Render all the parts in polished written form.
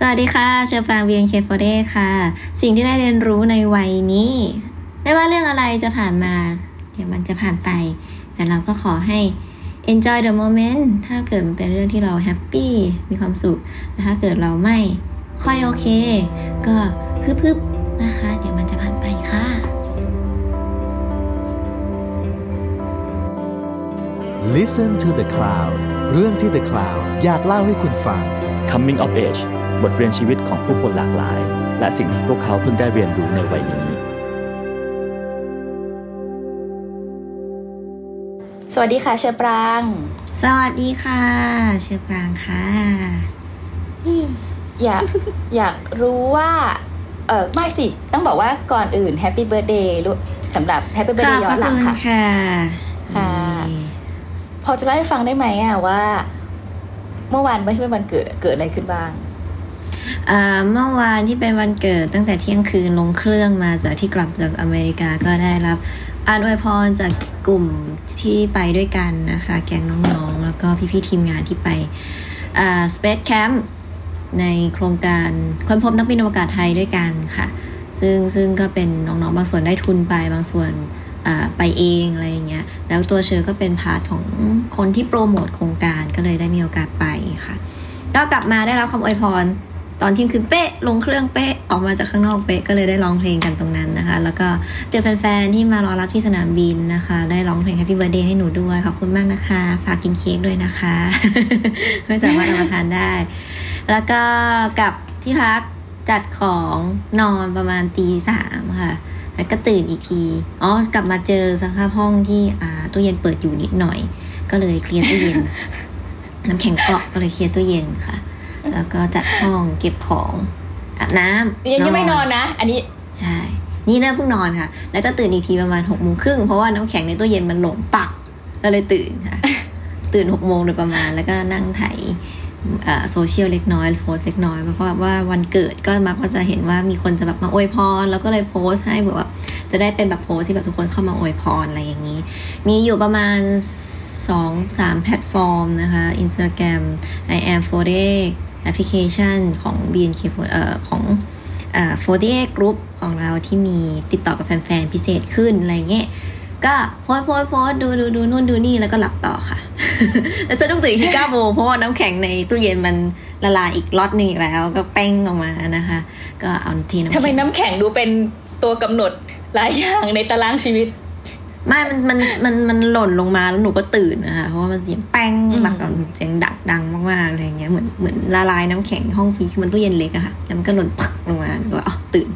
สวัสดีค่ะเชอร์ปราง BNK ค่ะสิ่งที่ได้เรียนรู้ในวัยนี้ไม่ว่าเรื่องอะไรจะผ่านมาเดี๋ยวมันจะผ่านไปแต่เราก็ขอให้ enjoy the moment ถ้าเกิดมันเป็นเรื่องที่เราแฮปปี้มีความสุขแต่ถ้าเกิดเราไม่ค่อยโอเคก็พึบๆนะคะเดี๋ยวมันจะผ่านไปค่ะ Listen to the cloud เรื่องที่ The Cloud อยากเล่าให้คุณฟัง Coming of Age บทเรียนชีวิตของผู้คนหลากหลายและสิ่งที่พวกเขาเพิ่งได้เรียนรู้ในวัยนี้สวัสดีค่ะเชอร์ปรางสวัสดีค่ะเชอร์ปรางค่ะอยากรู้ว่าไม่สิต้องบอกว่าก่อนอื่นแฮปปี้เบิร์ธเดย์สำหรับแฮปปี้เบิร์ธเดย์ย้อนหลังค่ะค่ะพอจะเล่าให้ฟังได้ไหมอ่ะว่าเมื่อวานที่เป็นวันเกิดอะไรขึ้นบ้างเมื่อวานที่เป็นวันเกิดตั้งแต่เที่ยงคืนลงเครื่องมาจากที่กลับจากอเมริกาก็ได้รับอวยพรจากกลุ่มที่ไปด้วยกันนะคะแก๊งน้องๆแล้วก็พี่ๆทีมงานที่ไปSpace Camp ในโครงการค้นพบนักบินอวกาศไทยด้วยกันค่ะซึ่งก็เป็นน้องๆบางส่วนได้ทุนไปบางส่วนไปเองอะไรอย่างเงี้ยแล้วตัวเชอร์ก็เป็นพาร์ทของคนที่โปรโมทโครงการก็เลยได้มีโอกาสไปค่ะก็กลับมาได้รับคำอวยพรตอนเที่ยงคืนเป๊ะลงเครื่องเป๊ะออกมาจากข้างนอกเป๊ะก็เลยได้ร้องเพลงกันตรงนั้นนะคะแล้วก็เจอแฟนๆที่มารอรับที่สนามบินนะคะได้ร้องเพลง Happy Birthday ให้หนูด้วยขอบคุณมากนะคะฝากกินเค้กด้วยนะคะ ไม่สามารถรับประทานได้แล้วก็กลับที่พักจัดของนอนประมาณ 3:00 นค่ะแล้วก็ตื่นอีกทีกลับมาเจอสภาพห้องที่ตู้เย็นเปิดอยู่นิดหน่อยก็เลยเคลียร์ตู้เย็น น้ำแข็งเกาะก็เลยเคลียร์ตู้เย็นค่ะแล้วก็จัดห้องเก็บของอาบน้ำยังไม่นอนนะอันนี้ใช่นี่เริ่มเพิ่งนอนค่ะแล้วก็ตื่นอีกทีประมาณ 6:30 นเพราะว่าน้ำแข็งในตู้เย็นมันหล่นปักก็เลยตื่นค่ะ ตื่น 6:00 นโดยประมาณแล้วก็นั่งไถโซเชียลเล็กน้อยโพสเล็กน้อยเพราะว่าวันเกิดก็มักจะเห็นว่ามีคนจะแบบมาอวยพรแล้วก็เลยโพสให้แบบว่าจะได้เป็นแบบโพสที่แบบทุกคนเข้ามาอวยพรอะไรอย่างนี้มีอยู่ประมาณ 2-3 แพลตฟอร์มนะคะ Instagram I am 48แอปพลิเคชันของ BNK ของ48 Group ของเราที่มีติดต่อกับแฟนๆพิเศษขึ้นอะไรเงี้ยก็โพสดูนู่นดูนี่แล้วก็หลับต่อค่ะ แล้วจะต้องตื่นที่ 9:00 นเพราะว่าน้ำแข็งในตู้เย็นมันละลายอีกล็อตนึงอีกแล้วก็แป้งออกมานะคะก็เอาทีน้ำแข็งทำไมน้ำแข็งดูเป็นตัวกำหนดหลายอย่างในตารางชีวิตไม่มันหล่นลงมาแล้วหนูก็ตื่นนะคะเพราะว่ามันเสียงแป้งบักเสียงดังมากๆอะไรอย่างเงี้ยเหมือนละลายน้ำแข็งห้องฟรีคือมันตู้เย็นเล็กอะค่ะแล้วมันก็หล่นปักลงมาก็ตื่น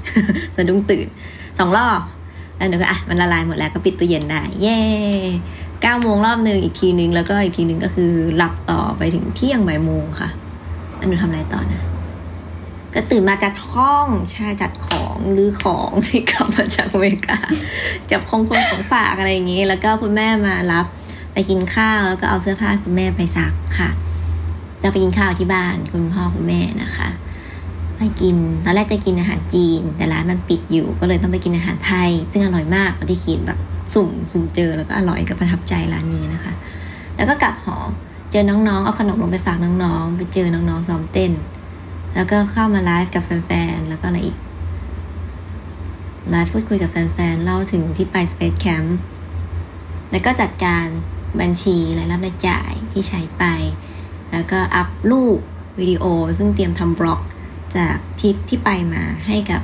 สะดุ้งตื่น2รอบแล้วหนูก็มันละลายหมดแล้วก็ปิดตู้เย็นได้เย่9โมงรอบนึงอีกทีนึงแล้วก็อีกทีนึงก็คือหลับต่อไปถึงเที่ยงบ่ายโมงค่ะแล้วหนูทำอะไรต่อนะก็ตื่นมาจัดห้องใช่จัดของรื้อของที่กลับมาจากอเมริกาจับของฝากอะไรอย่างงี้แล้วก็คุณแม่มารับไปกินข้าวแล้วก็เอาเสื้อผ้าคุณแม่ไปซักค่ะแล้วไปกินข้าวที่บ้านคุณพ่อคุณแม่นะคะไปกินตอนแรกจะกินอาหารจีนแต่ร้านมันปิดอยู่ก็เลยต้องไปกินอาหารไทยซึ่งอร่อยมากก็ได้กินแบบสุ่มเจอแล้วก็อร่อยก็ประทับใจร้านนี้นะคะแล้วก็กลับหอเจอน้องๆเอาขนมลงไปฝากน้องๆไปเจอน้องๆซ้อมเต้นแล้วก็เข้ามาไลฟ์กับแฟนๆแล้วก็อะไรอีกไลฟ์พูดคุยกับแฟนๆเล่าถึงที่ไป Space Camp แล้วก็จัดการบัญชีรายรับรายจ่ายที่ใช้ไปแล้วก็อัพรูปวิดีโอซึ่งเตรียมทำบล็อกจากทริปที่ไปมาให้กับ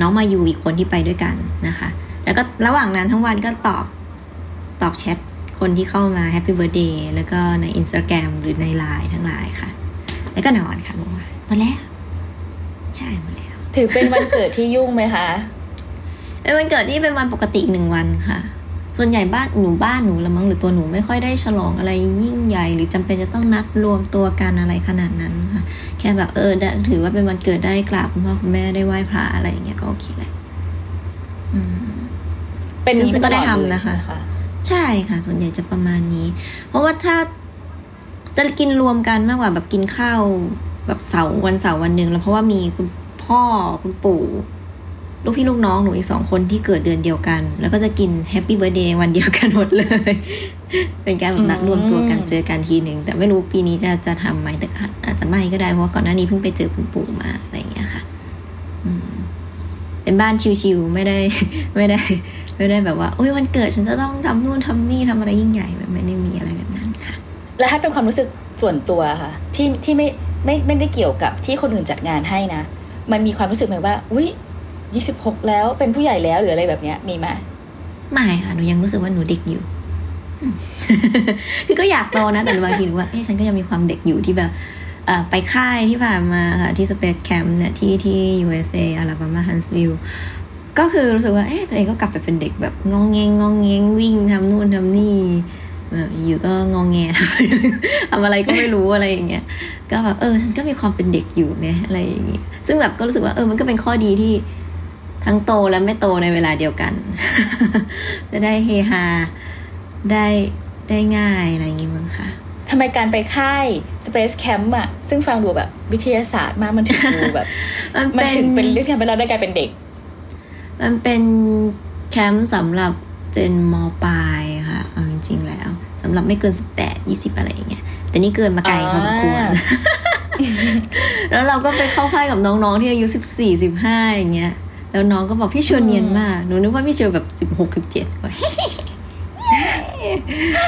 น้องมายูอีกคนที่ไปด้วยกันนะคะแล้วก็ระหว่างนั้นทั้งวันก็ตอบแชทคนที่เข้ามาแฮปปี้เบิร์ธเดย์แล้วก็ใน Instagram หรือใน LINE ทั้งหลายค่ะแล้วก็นอนค่ะหมดแล้วใช่หมดแล้วถือเป็นวันเกิดที่ยุ่งไหมคะเป็นวันเกิดที่เป็นวันปกติ1วันค่ะส่วนใหญ่บ้านหนูละมั้งหรือตัวหนูไม่ค่อยได้ฉลองอะไรยิ่งใหญ่หรือจำเป็นจะต้องนัดรวมตัวกันอะไรขนาดนั้นค่ะแค่แบบถือว่าเป็นวันเกิดได้กราบคุณพ่อคุณแม่ได้ไหว้พระอะไรอย่างเงี้ยก็โอเคแหละเป็นซึ่งก็ได้ทำนะคะใช่ค่ะส่วนใหญ่จะประมาณนี้เพราะว่าถ้าจะกินรวมกันมากกว่าแบบกินข้าวแบบเสาร์วันนึงแล้วเพราะว่ามีคุณพ่อคุณปู่ ลูกพี่ลูกน้องหนูอีก2คนที่เกิดเดือนเดียวกันแล้วก็จะกินแฮปปี้เบิร์ธเดย์วันเดียวกันหมดเลย เป็นการแบบนัดรวมตัวกันเจอกันทีนึงแต่ไม่รู้ปีนี้จะทำไหมแต่อาจจะไม่ก็ได้เพราะก่อนหน้านี้เพิ่งไปเจอคุณปู่มาอะไรอย่างเงี้ยค่ะเป็นบ้านชิวๆไม่ได้แบบว่าโอ๊ยวันเกิดฉันจะต้องทำนู่นทำนี่ทำอะไรยิ่งใหญ่ไม่ได้มีอะไรแบบนั้นค่ะและถ้าเป็นความรู้สึกส่วนตัวค่ะที่ไม่ได้เกี่ยวกับที่คนอื่นจัดงานให้นะมันมีความรู้สึกเหมือนว่าอุ๊ย26แล้วเป็นผู้ใหญ่แล้วหรืออะไรแบบเนี้ยมีมั้ยไม่ค่ะหนูยังรู้สึกว่าหนูเด็กอยู่ คือก็อยากโตนะแต่บางทีหนูว่าเอ๊ะฉันก็ยังมีความเด็กอยู่ที่แบบไปค่ายที่ผ่านมาค่ะที่ Space Camp เนี่ยที่ USA Alabama Huntsville ก็คือรู้สึกว่าเอ๊ะตัวเองก็กลับไปเป็นเด็กแบบงองแงงวิ่งทำนู่นทำนี่อยู่ก็งองแงทำอะไรก็ไม่รู้อะไรอย่างเงี้ยก็แบบฉันก็มีความเป็นเด็กอยู่นะอะไรอย่างเงี้ยซึ่งแบบก็รู้สึกว่ามันก็เป็นข้อดีที่ทั้งโตและไม่โตในเวลาเดียวกัน จะได้เฮฮาได้ง่ายอะไรอย่างงี้มั้งค่ะทำไมการไปค่าย Space Camp อ่ะซึ่งฟังดูแบบวิทยาศาสตร์มากมันถึงดูแบบ มันถึงเป็นเรื่องที่ทำให้เราได้กลายเป็นเด็กมันเป็นแคมป์สำหรับเจนม.ปลายค่ะเอาจริงๆแล้วสำหรับไม่เกิน18 20อะไรอย่างเงี้ยแต่นี่เกินมาไกลพอสมควร แล้วเราก็ไปเข้าค่ายกับน้องๆที่อายุ14 15อย่างเงี้ยแล้วน้องก็บอกพี่เชอร์เนียนมากหนูนึกว่าพี่เชอร์แบบ16 17กว่า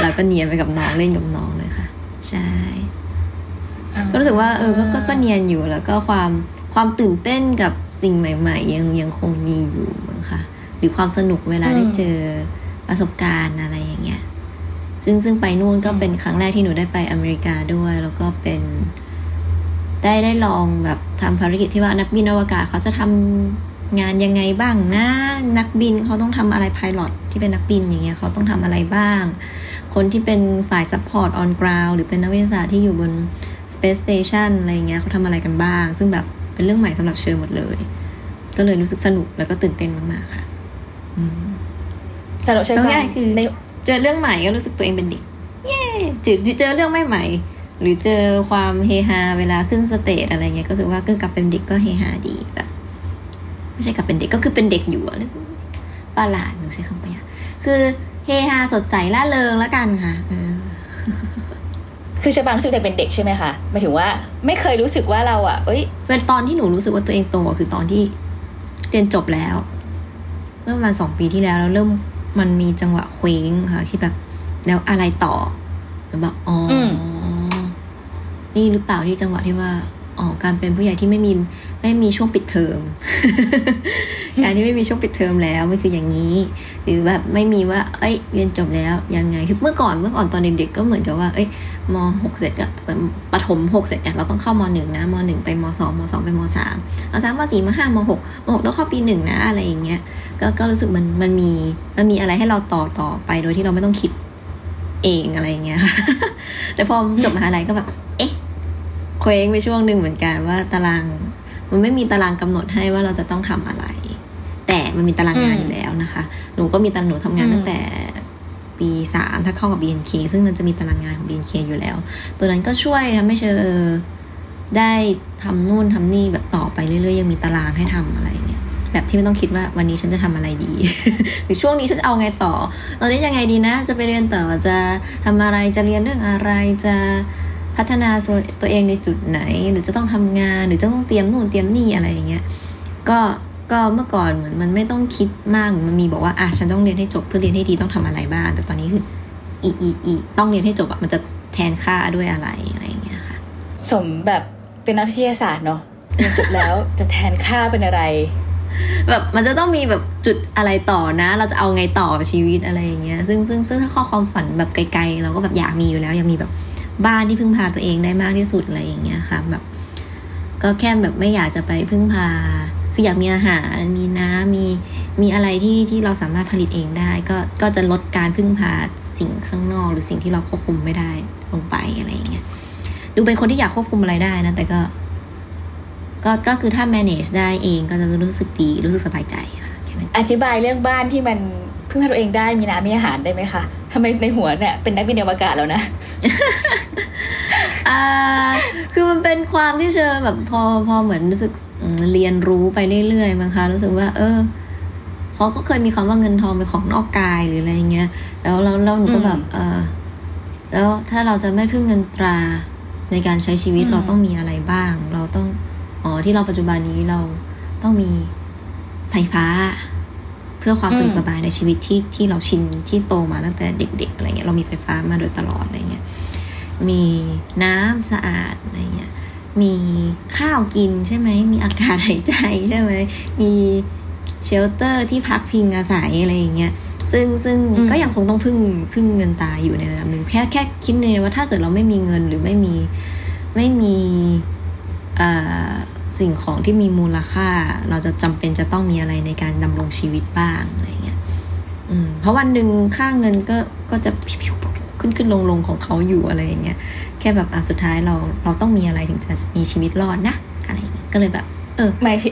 เราก็เนียนไปกับน้องเล่นกับน้องเลยค่ะใช่ก็รู้สึกว่าก็เนียนอยู่แล้วก็ความตื่นเต้นกับสิ่งใหม่ๆยังคงมีอยู่มั้งค่ะหรือความสนุกเวลาได้เจอประสบการณ์อะไรอย่างเงี้ยซึ่งไปนู่นก็เป็นครั้งแรกที่หนูได้ไปอเมริกาด้วยแล้วก็เป็นได้ลองแบบทำภารกิจที่ว่านักบินอวกาศเขาจะทำงานยังไงบ้างนะนักบินเขาต้องทำอะไรไพลอตที่เป็นนักบินอย่างเงี้ยเขาต้องทำอะไรบ้างคนที่เป็นฝ่ายซัพพอร์ตออนกราวด์หรือเป็นนักวิทยาศาสตร์ที่อยู่บน Space Station อะไรเงี้ยเขาทำอะไรกันบ้างซึ่งแบบเป็นเรื่องใหม่สำหรับเชอร์หมดเลยก็เลยรู้สึกสนุกแล้วก็ตื่นเต้นมากๆค่ะสนุกใช่ไหมง่ายคือเจอเรื่องใหม่ก็รู้สึกตัวเองเป็นเด็กเย้เจอเรื่องใหม่ๆหรือเจอความเฮฮาเวลาขึ้นสเตจอะไรเงี้ยก็รู้สึกว่าก็กลับเป็นเด็กก็เฮฮาดีแบบไม่ใช่กลับเป็นเด็กก็คือเป็นเด็กอยู่อะไรประหลาดหนูใช้คำไปอ่ะคือเฮฮาสดใสร่าเริงละกันค่ะคือชะบารู้สึกแต่เป็นเด็กใช่ไหมคะหมายถึงว่าไม่เคยรู้สึกว่าเราอ่ะเป็นตอนที่หนูรู้สึกว่าตัวเองโตคือตอนที่เรียนจบแล้วเมื่อประมาณ2ปีที่แล้วเริ่มมันมีจังหวะเคว้งค่ะที่แบบแล้วอะไรต่อแบบอ๋อนี่หรือเปล่าที่จังหวะที่ว่าอ๋อการเป็นผู้ใหญ่ที่ไม่มีช่วงปิดเทอม การที่ไม่มีช่วงปิดเทอมแล้วมันคืออย่างนี้หรือแบบไม่มีว่าเรียนจบแล้วยังไงคือเมื่อก่อนตอนเด็กๆก็เหมือนกับว่าม.6 เสร็จอ่ะประถม6เสร็จอ่ะเราต้องเข้าม .1 นะม .1 ไปม .2 ม .2 ไปม .3 ม .3 ม .4 ม .5 ม .6 ม .6 ต้องเข้าปี1นะอะไรอย่างเงี้ยก็รู้สึกมันมีอะไรให้เราต่อไปโดยที่เราไม่ต้องคิดเองอะไรอย่างเงี้ย แต่พอจบมหาวิทยาลัยก็แบบเคว้งไปช่วงหนึ่งเหมือนกันว่าตารางมันไม่มีตารางกำหนดให้ว่าเราจะต้องทำอะไรแต่มันมีตารางงานอยู่แล้วนะคะหนูทำงานตั้งแต่ปี3ถ้าเข้ากับ BNK ซึ่งมันจะมีตารางงานของ BNK อยู่แล้วตัวนั้นก็ช่วยทำให้เชอได้ทำนู่นทำนี่แบบต่อไปเรื่อยๆยังมีตารางให้ทำอะไรอย่างเงี้ยแบบที่ไม่ต้องคิดว่าวันนี้ฉันจะทำอะไรดี หรือช่วงนี้ฉันจะเอาไงต่อตอนนี้ยังไงดีนะจะไปเรียนต่อจะทำอะไรจะเรียนเรื่องอะไรจะพัฒนาตัวเองในจุดไหนหรือจะต้องทำงานหรือจะต้องเตรียมนู่นเตรียมนี่อะไรอย่างเงี้ยก็เมื่อก่อนเหมือนมันไม่ต้องคิดมากมันมีบอกว่าอ่ะฉันต้องเรียนให้จบเพื่อเรียนให้ดีต้องทำอะไรบ้างแต่ตอนนี้คืออีต้องเรียนให้จบอะมันจะแทนค่าด้วยอะไรอย่างเงี้ยค่ะสมแบบเป็นนักวิทยาศาสตร์เนาะเรียนจบแล้วจะแทนค่าเป็นอะไรแบบมันจะต้องมีแบบจุดอะไรต่อนะเราจะเอาไงต่อชีวิตอะไรอย่างเงี้ยซึ่งถ้าข้อความฝันแบบไกลๆเราก็แบบอยากมีอยู่แล้วอยากมีแบบบ้านที่พึ่งพาตัวเองได้มากที่สุดอะไรอย่างเงี้ยค่ะแบบก็แค่แบบไม่อยากจะไปพึ่งพาคืออยากมีอาหารมีน้ำมีอะไรที่เราสามารถผลิตเองได้ก็จะลดการพึ่งพาสิ่งข้างนอกหรือสิ่งที่เราควบคุมไม่ได้ลงไปอะไรอย่างเงี้ยดูเป็นคนที่อยากควบคุมอะไรได้นะแต่ก็คือถ้า manage ได้เองก็จะรู้สึกดีรู้สึกสบายใจค่ะแค่นั้นอธิบายเรื่องบ้านที่มันพึ่งพาตัวเองได้มีน้ำมีอาหารได้ไหมคะทำไมในหัวเนี่ยเป็นนักบินอวกาศแล้วนะ คือมันเป็นความที่เชิญแบบพอเหมือนรู้สึกเรียนรู้ไปเรื่อยๆมั้งคะรู้สึกว่าเขาก็เคยมีคำว่าเงินทองเป็นของนอกกายหรืออะไรเงี้ยแล้วเราหนูก็แบบแล้วถ้าเราจะไม่พึ่งเงินตราในการใช้ชีวิตเราต้องมีอะไรบ้างเราต้องที่เราปัจจุบันนี้เราต้องมีไฟฟ้าเพื่อความสะดวกสบายในชีวิตที่เราชินที่โตมาตั้งแต่เด็กๆอะไรเงี้ยเรามีไฟฟ้ามาโดยตลอดอะไรเงี้ยมีน้ำสะอาดอะไรเงี้ยมีข้าวกินใช่ไหมมีอากาศหายใจใช่ไหมมีเชลเตอร์ที่พักพิงอาศัยอะไรอย่างเงี้ยซึ่งก็ยังคงต้องพึ่งเงินตาอยู่ในระดับนึงแค่คิดเลยว่าถ้าเกิดเราไม่มีเงินหรือไม่มีสิ่งของที่มีมูลค่าเราจะจำเป็นจะต้องมีอะไรในการดำรงชีวิตบ้างอะไรเงี้ยเพราะวันหนึ่งค่าเงินก็จะขึ้นลงของเขาอยู่อะไรอย่างเงี้ยแค่แบบสุดท้ายเราต้องมีอะไรถึงจะมีชีวิตรอดนะอะไรเงี้ยก็เลยแบบ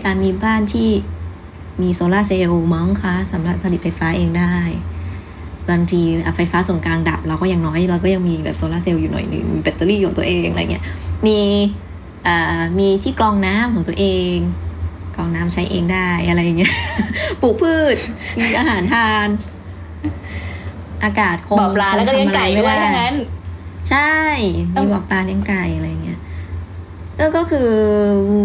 การมีบ้านที่มีโซล่าเซลล์มั้งคะสำหรับผลิตไฟฟ้าเองได้บางทีไฟฟ้าส่วนกลางดับเราก็ยังน้อยเราก็ยังมีแบบโซล่าเซลล์อยู่หน่อยนึงมีแบตเตอรี่ของตัวเองอะไรเงี้ยมีที่กรองน้ำของตัวเองกรองน้ำใช้เองได้อะไรเงี้ย ปลูกพืชมีอาหารทานอากาศคงบ่อปลาแล้วก็เลี้ยงไก่ด้วยทั้งนั้นใช่มีบ่อปลาเลี้ยงไก่อะไรเงี้ยแล้วก็คือ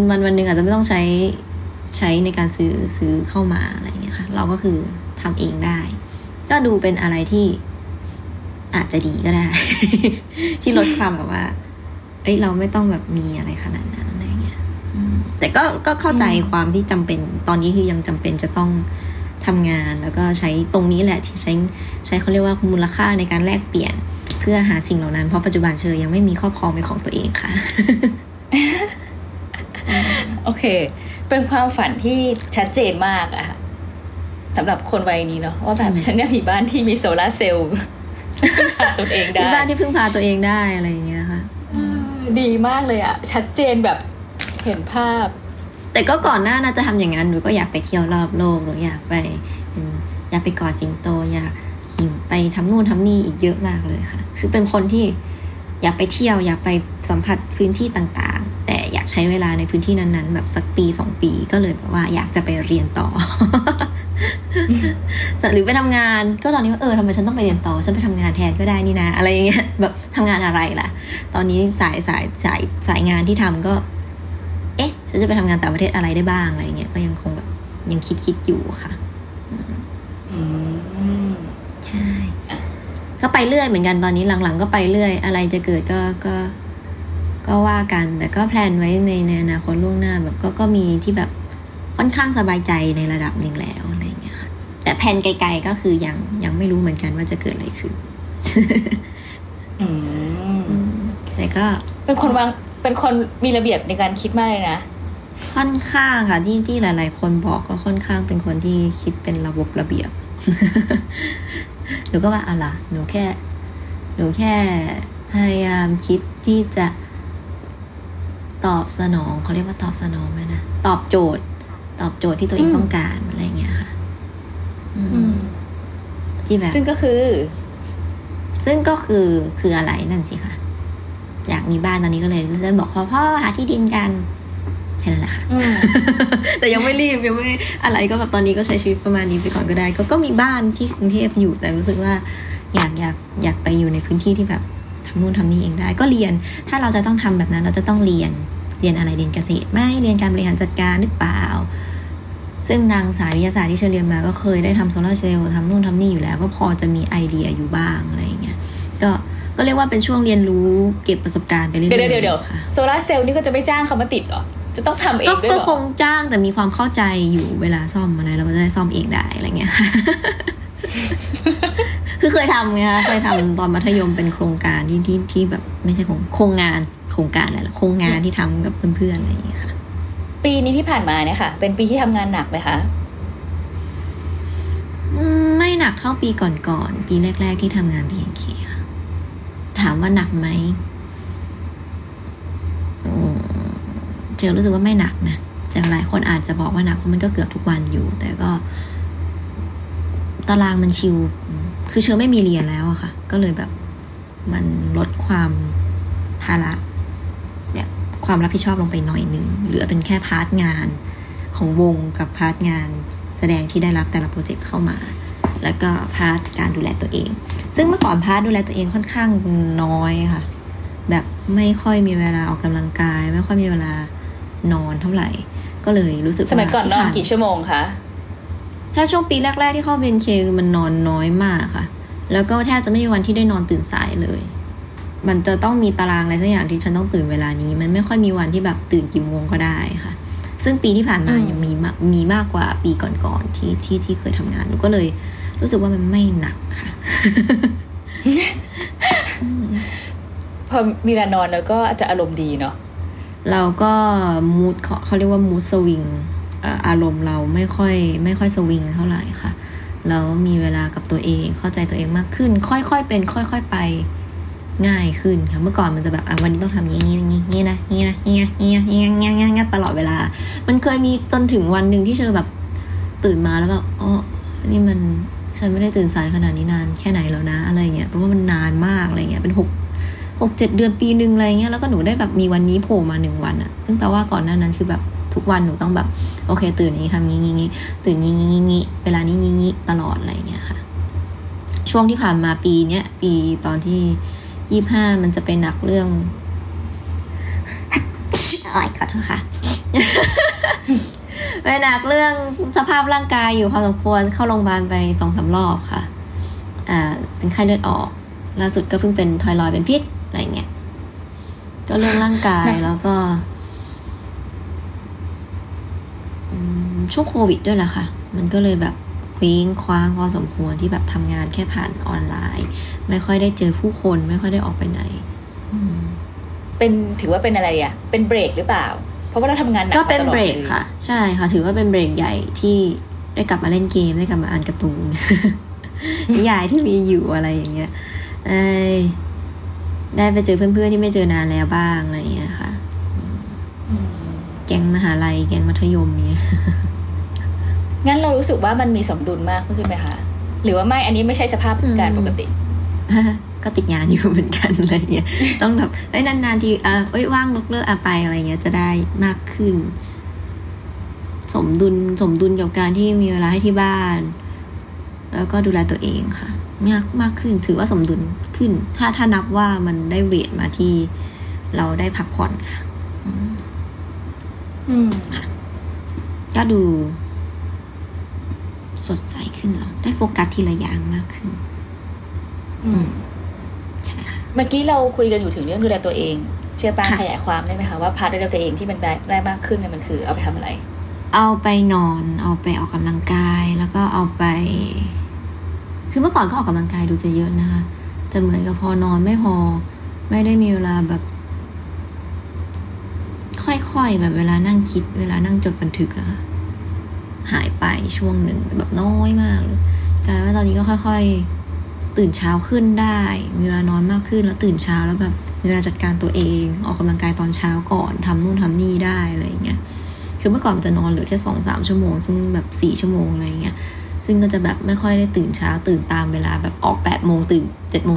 วันนึงอาจจะไม่ต้องใช้ในการซื้อเข้ามาอะไรอย่างเงี้ยค่ะเราก็คือทำเองได้ก็ดูเป็นอะไรที่อาจจะดีก็ได้ ที่ลดความแบบว่าเราไม่ต้องแบบมีอะไรขนาดนั้นอะไรเงี้ยแต่ก็เข้าใจความที่จำเป็นตอนนี้คือยังจำเป็นจะต้องทำงานแล้วก็ใช้ตรงนี้แหละที่ใช้เขาเรียกว่ามูลค่าในการแลกเปลี่ยนเพื่อหาสิ่งเหล่านั้นเพราะปัจจุบันเชยยังไม่มีครอบครองเป็นของตัวเองค่ะ โอเคเป็นความฝันที่ชัดเจนมากอะค่ะสำหรับคนวัยนี้เนาะว่าแบบฉันเนี่ยมีบ้านที่มีโซลาร์เซลล์พึ่งพาตัวเองได้บ้านที่พึ่งพาตัวเองได้อะไรอย่างเงี้ยค่ะดีมากเลยอะชัดเจนแบบเห็นภาพแต่ก็ก่อนหน้าน่าจะทำอย่างนั้นหนูก็อยากไปเที่ยวรอบโลกหนูอยากไปกอดสิงโตอยากขี่ไปทำนู่นทำนี่อีกเยอะมากเลยค่ะคือเป็นคนที่อยากไปเที่ยวอยากไปสัมผัสพื้นที่ต่างๆแต่อยากใช้เวลาในพื้นที่นั้นๆแบบสักปี2ปีก็เลยแบบว่าอยากจะไปเรียนต่อ หรือไปทำงานก็ตอนนี้ว่าทำไมฉันต้องไปเรียนต่อฉันไปทำงานแทนก็ได้นี่นะอะไรอย่างเงี้ยแบบทำงานอะไรล่ะตอนนี้สายงานที่ทำก็ฉันจะไปทำงานต่างประเทศอะไรได้บ้างอะไรเงี้ยก็ยังคงแบบยังคิดอยู่ค่ะใช่ก็ไปเรื่อยเหมือนกันตอนนี้หลังๆก็ไปเรื่อยอะไรจะเกิดก็ว่ากันแต่ก็แพลนไว้ในอนาคตล่วงหน้าแบบก็มีที่แบบค่อนข้างสบายใจในระดับนึงแล้วอะไรอย่างเงี้ยค่ะแต่แพลนไกลๆก็คือยังไม่รู้เหมือนกันว่าจะเกิดอะไรขึ้น แต่ก็เป็นคนมีระเบียบในการคิดมากเลยนะค่อนข้างค่ะที่หลายๆคนบอกก็ค่อนข้างเป็นคนที่คิดเป็นระบบระเบียบ หนูก็ว่าอะไรหนูแค่พยายามคิดที่จะตอบสนองเขาเรียกว่าตอบสนองไหมนะตอบโจทย์ที่ตัวเองต้องการอะไรเงี้ยค่ะที่แบบซึ่งก็คืออะไรนั่นสิค่ะอยากมีบ้านตอนนี้ก็เลยเริ่มบอกพ่อหาที่ดินกันแค่นั้นแหละค่ะ แต่ยังไม่รีบยังไม่อะไรก็แบบตอนนี้ก็ใช้ชีวิตประมาณนี้ไปก่อนก็ได้ก็มีบ้านที่กรุงเทพอยู่แต่รู้สึกว่าอยากไปอยู่ในพื้นที่ที่แบบทำนู่นทำนี่เองได้ก็เรียนถ้าเราจะต้องทำแบบนั้นเราจะต้องเรียนอะไรเรียนเกษตรไม่เรียนการบริหารจัดการหรือเปล่าซึ่งทางสายวิทยาศาสตร์ที่เชอเรียนมาก็เคยได้ทำโซลาร์เซลล์ทำนู่นทำนี่อยู่แล้วก็พอจะมีไอเดียอยู่บ้างอะไรอย่างเงี้ยก็เรียกว่าเป็นช่วงเรียนรู้เก็บประสบการณ์ไปเรื่อยๆเดี๋ยวค่ะโซลาร์เซลล์นี่ก็จะไม่จ้างเขามาติดหรอจะต้องทำเองด้วยหรอก็คงจ้างแต่มีความเข้าใจอยู่เวลาซ่อมอะไรเราก็จะได้ซ่อมเองได้อะไรเงี้ย คือเคยทำไงคะเคยทำตอนมัธยมเป็นโครงการที่แบบไม่ใช่โครงการอะไรหรอกโครงงานที่ทำกับเพื่อนๆอะไรอย่างเงี้ยค่ะปีนี้ที่ผ่านมาเนี่ยค่ะเป็นปีที่ทำงานหนักไหมคะไม่หนักเท่าปีก่อนๆปีแรกๆที่ทำงาน BNK ค่ะถามว่าหนักไหมเจอรู้สึกว่าไม่หนักนะแต่หลายคนอาจจะบอกว่าหนักมันก็เกือบทุกวันอยู่แต่ก็ตารางมันชิลคือเชอไม่มีเรียนแล้วอะค่ะก็เลยแบบมันลดความภาระ ความรับผิดชอบลงไปหน่อยนึงเหลือเป็นแค่พาร์ทงานของวงกับพาร์ทงานแสดงที่ได้รับแต่ละโปรเจกต์เข้ามาแล้วก็พาร์ทการดูแลตัวเองซึ่งเมื่อก่อนพาร์ทดูแลตัวเองค่อนข้างน้อยค่ะแบบไม่ค่อยมีเวลาออกกำลังกายไม่ค่อยมีเวลานอนเท่าไหร่ก็เลยรู้สึกสมัยก่อนนอนกี่ชั่วโมงคะถ้าช่วงปีแรกๆที่เข้า BNK มันนอนน้อยมากค่ะแล้วก็แทบจะไม่มีวันที่ได้นอนตื่นสายเลยมันจะต้องมีตารางอะไรสักอย่างที่ฉันต้องตื่นเวลานี้มันไม่ค่อยมีวันที่แบบตื่นกี่โมงก็ได้ค่ะซึ่งปีที่ผ่านมายังมีมากกว่าปีก่อนๆที่เคยทำงานหนูก็เลยรู้สึกว่ามันไม่หนักค่ะ พอมีเวลานอนแล้วก็อาจจะอารมณ์ดีเนาะเราก็มูดเขาเรียกว่ามูดสวิงอารมณ์เราไม่ค่อยสวิงเท่าไหร่ค่ะแล้วมีเวลากับตัวเองเข้าใจตัวเองมากขึ้นค่อยๆเป็นค่อยๆไปง่ายขึ้นค่ะเมื่อก่อนมันจะแบบวันนี้ต้องทำอย่างนี้อย่างนี้นะอย่างนี้นะอย่างนี้อย่างนี้อย่างนี้อย่างนี้ตลอดเวลามันเคยมีจนถึงวันนึงที่เธอแบบตื่นมาแล้วแบบอ๋อนี่มันฉันไม่ได้ตื่นสายขนาดนี้นานแค่ไหนแล้วนะอะไรเงี้ยเพราะว่ามันนานมากอะไรเงี้ยเป็น6-7 เดือนปีนึงอะไรเงี้ยแล้วก็หนูได้แบบมีวันนี้โผล่มา1วันอะซึ่งแปลว่าก่อนหน้านั้นคือแบบทุกวันหนูต้องแบบโอเคตื่นอย่างนี้ทำอย่างนี้ตื่นอย่างนี้เวลานี้อย่างนี้ตลอดอะไรเงี้ยค่ะช่วงที่ผ่านมาปีเนี้ยปีตอนที่25มันจะไปหนักเรื่องอะไรขอโทษค่ะไปหนักเรื่องสภาพร่างกายอยู่พอสมควรเข้าโรงพยาบาลไป 2-3 รอบค่ะเป็นไข้เลือดออกล่าสุดก็เพิ่งเป็นไทรอยด์เป็นพิษอะไรเงี้ยก็เรื่องร่างกายแล้วก็ช่วงโควิดด้วยแหละค่ะมันก็เลยแบบเคว้งคว้างพอสมควรที่แบบทำงานแค่ผ่านออนไลน์ไม่ค่อยได้เจอผู้คนไม่ค่อยได้ออกไปไหนเป็นถือว่าเป็นอะไรอ่ะเป็นเบรกหรือเปล่าเพราะว่าเราทำงานหนักก็เป็นเบรกค่ะใช่ค่ะถือว่าเป็นเบรกใหญ่ที่ได้กลับมาเล่นเกมได้กลับมาอ่านการ์ตูนนิยายที่มีอยู่อะไรอย่างเงี้ยได้ไปเจอเพื่อนๆที่ไม่เจอนานแล้วบ้างอะไรอย่างเงี้ยค่ะแก๊งมหาลัยแก๊งมัธยมเนี่ยงั้นเรารู้สึกว่ามันมีสมดุลมากขึ้นไหมคะหรือว่าไม่อันนี้ไม่ใช่สภาพการปกติก็ติดงานอยู่เหมือนกันอะไรเงี้ยต้องแบบนานๆทีว่างเลิกไปอะไรเงี้ยจะได้มากขึ้นสมดุลกับการที่มีเวลาให้ที่บ้านแล้วก็ดูแลตัวเองค่ะมากขึ้นถือว่าสมดุลขึ้นถ้านับว่ามันได้เวทมาที่เราได้พักผ่อนค่ะก็ดูสดใสขึ้นเราได้โฟกัสทีละอย่างมากขึ้นใช่ค่ะเมื่อกี้เราคุยกันอยู่ถึงเรื่องดูแลตัวเองเชื่อปางขยายความได้ไหมคะว่าพาร์ทดูแลตัวเองที่มันได้มากขึ้นเนี่ยมันคือเอาไปทำอะไรเอาไปนอนเอาไปออกกำลังกายแล้วก็เอาไปคือเมื่อก่อนก็ออกกำลังกายดูจะเยอะนะคะแต่เหมือนกับพอนอนไม่พอไม่ได้มีเวลาแบบค่อยๆแบบเวลานั่งคิดเวลานั่งจดบันทึกอะค่ะหายไปช่วงหนึ่งแบบน้อยมากเลยกลายว่าตอนนี้ก็ค่อยๆตื่นเช้าขึ้นได้มีเวลานอนมากขึ้นแล้วตื่นเช้าแล้วแบบมีเวลาจัดการตัวเองออกกำลังกายตอนเช้าก่อนทำนู่นทำนี่ได้อะไรอย่างเงี้ยคือเมื่อก่อนจะนอนเหลือแค่ 2-3 ชั่วโมงซึ่งแบบ 4 ชั่วโมงอะไรอย่างเงี้ยซึ่งก็จะแบบไม่ค่อยได้ตื่นเช้าตื่นตามเวลาแบบออก 8 โมงตื่น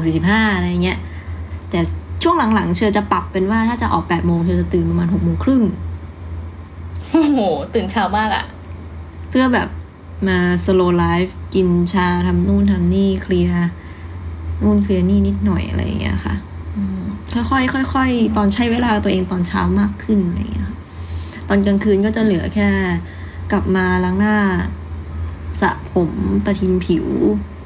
7:45 อะไรเงี้ยแต่ช่วงหลังๆเชอจะปรับเป็นว่าถ้าจะออก 8 โมงเชอจะตื่นประมาณ 6:30 น.โอ้โหตื่นเช้ามากอะเพื่อแบบมาสโลว์ไลฟ์กินชาทำนู่นทำนี่เคลียร์นู่นเคลียร์นี่นิดหน่อยอะไรอย่างเงี้ยค่ะค่อยๆตอนใช้เวลาตัวเองตอนเช้ามากขึ้นอะไรอย่างเงี้ยตอนกลางคืนก็จะเหลือแค่กลับมาล้างหน้าสระผมประทินผิว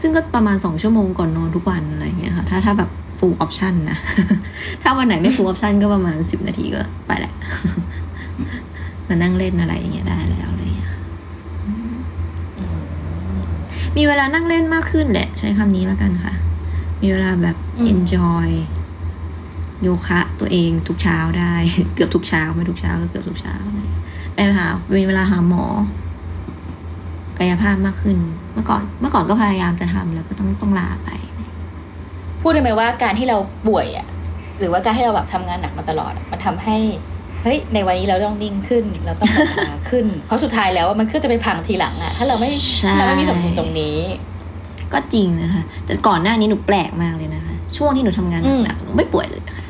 ซึ่งก็ประมาณ2ชั่วโมงก่อนนอนทุกวันอะไรอย่างเงี้ยค่ะถ้าแบบ full option นะ ถ้าวันไหนไม่ full option ก็ประมาณ10นาทีก็ไปแหละ มานั่งเล่นอะไรอย่างเงี้ยได้แล้วอะไรอย่างเงี้ยมีเวลานั่งเล่นมากขึ้นแหละใช้คำนี้แล้วกันค่ะมีเวลาแบบ enjoy โยคะตัวเองทุกเช้าได้ เกือบทุกเช้าไม่ทุกเช้าก็เกือบทุกเช้าไปมีเวลาหาหมอกายภาพมากขึ้นเมื่อก่อนก็พยายามจะทำแล้วก็ต้องลาไปพูดได้ไหมว่าการที่เราป่วยอ่ะหรือว่าการที่เราแบบทำงานหนักมาตลอดมันทำให้เฮ้ยในวันนี้เราต้องนิ่งขึ้นเราต้องพัฒนาขึ้นเพราะสุดท้ายแล้วมันก็จะไปพังทีหลังอ่ะถ้าเราไม่มีสมดุลตรงนี้ก็จริงนะคะแต่ก่อนหน้านี้หนูแปลกมากเลยนะคะช่วงที่หนูทำงานหนักหนูไม่ป่วยเลยค่ะ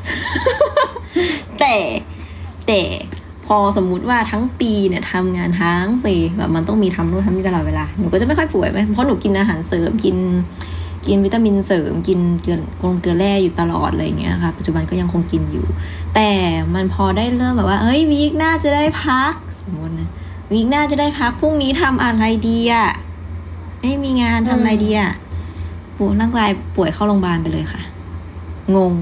แต่ แต่พอสมมุติว่าทั้งปีเนี่ยทำงานทั้งปีแบบมันต้องมีทำนู่นทำนี่ตลอดเวลาหนูก็จะไม่ค่อยป่วยไหมเพราะหนูกินอาหารเสริมกินวิตามินเสริมกินเกลือแร่อยู่ตลอดอะไรอย่างเงี้ยค่ะปัจจุบันก็ยังคงกินอยู่แต่มันพอได้เริ่มแบบว่าเฮ้ยวีคหน้าจะได้พักสมมตินะวีคหน้าจะได้พักพรุ่งนี้ทำอะไรดีอ่ะไม่มีงานทำอะไรดีอ่ะป่วยร่างกายป่วยเข้าโรงพยาบาลไปเลยค่ะงง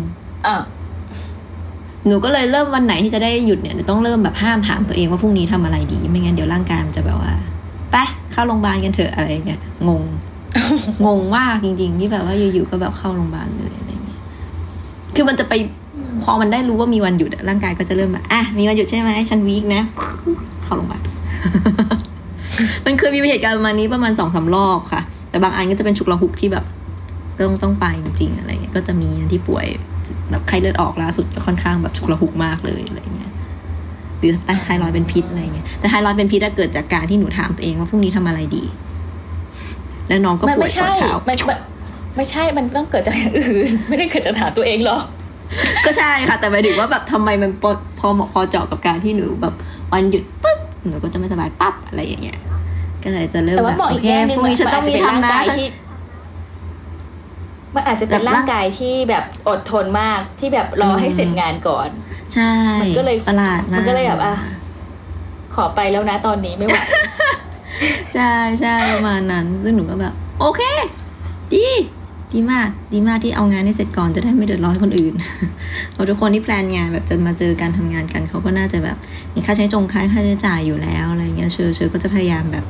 หนูก็เลยเริ่มวันไหนที่จะได้หยุดเนี่ยต้องเริ่มแบบห้ามถามตัวเองว่าพรุ่งนี้ทำอะไรดีไม่งั้นเดี๋ยวร่างกายมันจะแบบว่าไปเข้าโรงพยาบาลกันเถอะอะไรเงี้ยงงมากจริงๆที่แบบว่าอยู่ๆก็แบบเข้าโรงพยาบาลเลยอะไรเงี้ยคือมันจะไปพอมันได้รู้ว่ามีวันหยุดร่างกายก็จะเริ่มแบบอ่ะมีวันหยุดใช่ไหมฉันวีคนะเข้าโรงพยาบาล มันเคยมีเหตุการณ์ประมาณนี้ประมาณ 2-3 รอบค่ะแต่บางอันก็จะเป็นฉุกละหุกที่แบบต้องไปจริงๆอะไรเงี้ยก็จะมีที่ป่วยแบบไข้เลือดออกล่าสุดก็ค่อนข้างแบบฉุกละหุกมากเลยอะไรเงี้ยหรือไทรอยด์เป็นพิษอะไรเงี้ยแต่ไทรอยด์เป็นพิษเกิดจากการที่หนูถามตัวเองว่าพรุ่งนี้ทำอะไรดีแล้วน้องก็ป่วยตอนเช้าไม่ใช่มันต้องเกิดจากอย่างอื่นไม่ได้เกิดจากถามตัวเองหรอกก็ใช่ค่ะแต่หมายถึงว่าแบบทำไมมันพอเหมาะพอเจาะกับการที่หนูแบบวันหยุดปุ๊บหนูก็จะไม่สบายปั๊บอะไรอย่างเงี้ยก็เลยจะเริ่มแบบโอเคพรุ่งนี้ฉันต้องมีทำนะมันอาจจะเป็นร่างกายที่แบบอดทนมากที่แบบรอให้เสร็จงานก่อนใช่มันก็เลยประหลาดมากมันก็เลยแบบอ่ะขอไปแล้วนะตอนนี้ไม่ไหว ใช่ใช่ประมาณนั้นซึ่งหนูก็แบบโอเคดีมากที่เอางานให้เสร็จก่อนจะได้ไม่เดือดร้อนคนอื่นเพราะทุกคนที่แพลนงานแบบจะมาเจอการทำงานกันเขาก็น่าจะแบบมีค่าใช้จ่ายอยู่แล้วอะไรเงี้ยเชื่อก็จะพยายามแบบ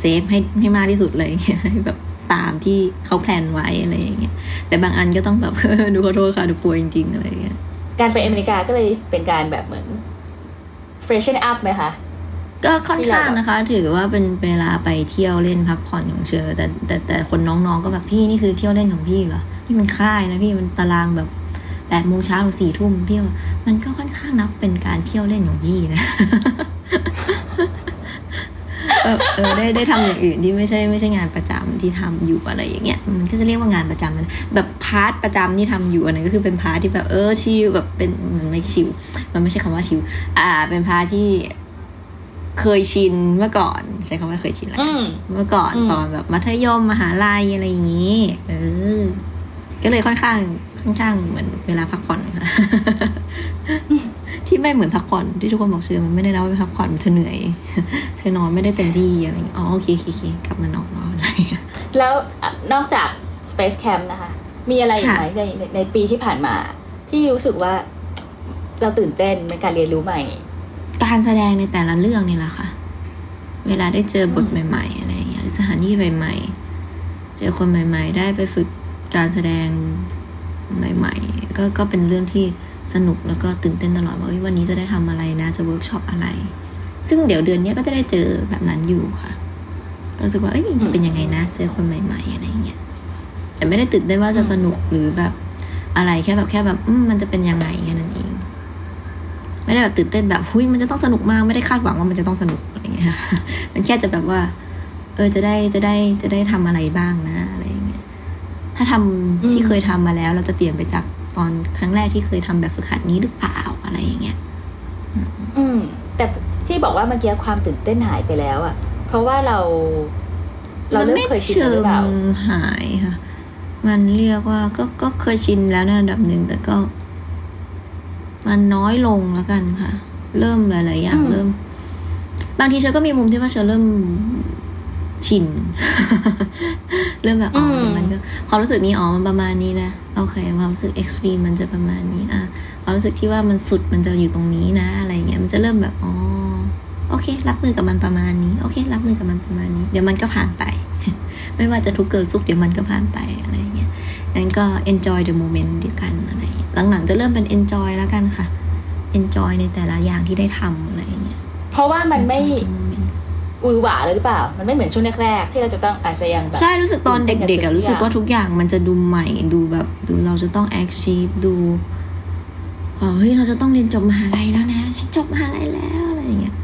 เซฟให้มากที่สุดเลยให้แบบตามที่เขาแพลนไว้อะไรอย่างเงี้ยแต่บางอันก็ต้องแบบ ดูขอโทษค่ะดูป่วยจริงๆอะไรอย่างเงี้ยการไปอเมริกาก็เลยเป็นการแบบเหมือน freshen up ไหมคะก็ค่อนข้างนะคะถือว่าเป็นเวลาไปเที่ยวเล่นพักผ่อนของเชอแต่คนน้องๆก็แบบพี่นี่คือเที่ยวเล่นของพี่เหรอนี่มันค่ายนะพี่มันตารางแบบ8 โมงเช้าถึง 4 ทุ่มพี่ว่ามันก็ค่อนข้างนับเป็นการเที่ยวเล่นของพี่นะ ได้ทำอย่างอื่นที่ไม่ใช่งานประจำที่ทำอยู่อะไรอย่างเงี้ยมันก็จะเรียกว่างานประจำมันแบบพาร์ทประจำที่ทำอยู่อันนั้นก็คือเป็นพาร์ทที่แบบชิลแบบเป็นมันไม่ชิลมันไม่ใช่คำว่าชิลเป็นพาร์ทที่เคยชินเมื่อก่อนใช้คำว่าเคยชินอะไรเมื่อก่อนตอนแบบมัธยมมหาลัยอะไรอย่างงี้ก็เลยค่อนข้างเหมือนเวลาพักผ่อนค่ะ ที่ไม่เหมือนพักผ่อนที่ทุกคนบอกเชื่อมันไม่ได้นะว่าพักผ่อนมันเธอเหนื่อยเธอนอนไม่ได้เต็มที่อะไรอ๋อโอเคๆกลับมานอนอะไรแล้วนอกจาก Space Camp นะคะมีอะไรอีกไหมในปีที่ผ่านมาที่รู้สึกว่าเราตื่นเต้นในการเรียนรู้ใหม่การแสดงในแต่ละเรื่องนี่แหละค่ะเวลาได้เจอบทใหม่ๆอะไรอย่างเงี้ยหรือสถานที่ใหม่ๆเจอคนใหม่ๆได้ไปฝึกการแสดงใหม่ๆก็เป็นเรื่องที่สนุกแล้วก็ตื่นเต้นตลอดว่าวันนี้จะได้ทำอะไรนะจะเวิร์กช็อปอะไรซึ่งเดี๋ยวเดือนนี้ก็จะได้เจอแบบนั้นอยู่ค่ะรู้สึกว่าจะเป็นยังไงนะเจอคนใหม่ๆอะไรอย่างเงี้ยแต่ไม่ได้ตื่นได้ว่าจะสนุกหรือแบบอะไรแค่แบบมันจะเป็นยังไงแค่นั้นเองไม่ได้แบบตื่นเต้นแบบหุ้ยมันจะต้องสนุกมากไม่ได้คาดหวังว่ามันจะต้องสนุกอะไรเงี้ยมันแค่จะแบบว่าจะได้ทำอะไรบ้างนะอะไรอย่างเงี้ยถ้าทำที่เคยทำมาแล้วเราจะเปลี่ยนไปจากตอนครั้งแรกที่เคยทำแบบฝึกหัดนี้หรือเปล่าอะไรอย่างเงี้ยแต่ที่บอกว่าเมื่อกี้ความตื่นเต้นหายไปแล้วอ่ะเพราะว่าเราเริ่มเคยชินหรือเปล่าหายค่ะมันเรียกว่าก็เคยชินแล้วในระดับหนึ่งแต่ก็มันน้อยลงแล้วกันค่ะเริ่มหลายๆอย่างเริ่มบางทีเชอก็มีมุมที่ว่าเชอเริ่มชิน เริ่มแบบอ๋อมันก็ความรู้สึกนี้อ๋อมันประมาณนี้นะโอเคความรู้สึก extreme มันจะประมาณนี้อ่ะความรู้สึกที่ว่ามันสุดมันจะอยู่ตรงนี้นะอะไรเงี้ยมันจะเริ่มแบบอ๋อโอเครับมือกับมันประมาณนี้โอเครับมือกับมันประมาณนี้เดี๋ยวมันก็ผ่านไป ไม่ว่าจะทุกข์เกิดสุขเดี๋ยวมันก็ผ่านไปอะไรเงี้ยนั้นก็ enjoy the moment ด้วยกันอะไรหลังๆจะเริ่มเป็น enjoy แล้วกันค่ะ enjoy ในแต่ละอย่างที่ได้ทำอะไรเงี้ยเพราะว่ามันไม่อุ๋ยหวาเลยหรือเปล่ามันไม่เหมือนช่วงแรกๆที่เราจะต้องอาจจะยังแบบใช่รู้สึกตอนเด็กๆรู้สึกว่าทุกอย่างมันจะดูใหม่ดูแบบดูเราจะต้อง achieve ดูเฮ้ยเราจะต้องเรียนจบมหาลัยแล้วนะฉันจบมหาลัยแล้วอะไรอย่างเงี้ย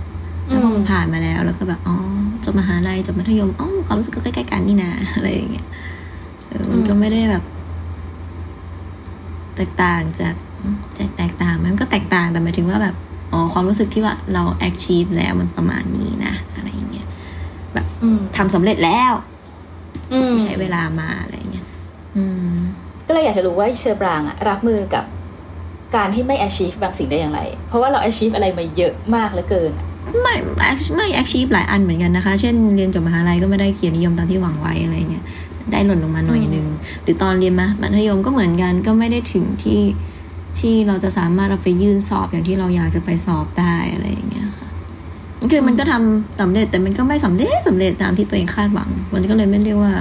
แล้วมันผ่านมาแล้วแล้วก็แบบอ๋อจบมหาลัยจบมัธยมอ๋อความรู้สึกก็ใกล้ๆกันนี่นะอะไรอย่างเงี้ยมันก็ไม่ได้แบบแตกต่างจาก จะแตกต่างมันก็แตกต่างแต่หมายถึงว่าแบบอ๋อความรู้สึกที่ว่าเรา achieve แล้วมันประมาณนี้นะอะไรอย่างเงี้ยแบบทำสำเร็จแล้วใช้เวลามาอะไรอย่างเงี้ยก็เลยอยากจะรู้ว่าเชอปรางอะรับมือกับการที่ไม่ achieve บางสิ่งได้อย่างไรเพราะว่าเรา achieve อะไรมาเยอะมากเหลือเกินไม่ achieve หลายอันเหมือนกันนะคะเช่นเรียนจบมหาลัยก็ไม่ได้เกียรตินิยมตามที่หวังไว้อะไรเงี้ยได้หล่นลงมาหน่อยนึงหรือตอนเรียนมัธยมก็เหมือนกันก็ไม่ได้ถึงที่เราจะสามารถเอาไปยื่นสอบอย่างที่เราอยากจะไปสอบได้อะไรอย่างเงี้ยค่ะคือมันก็ทำสำเร็จแต่มันก็ไม่สำเร็จตามที่ตัวเองคาดหวังมันก็เลยไม่เรียกว่า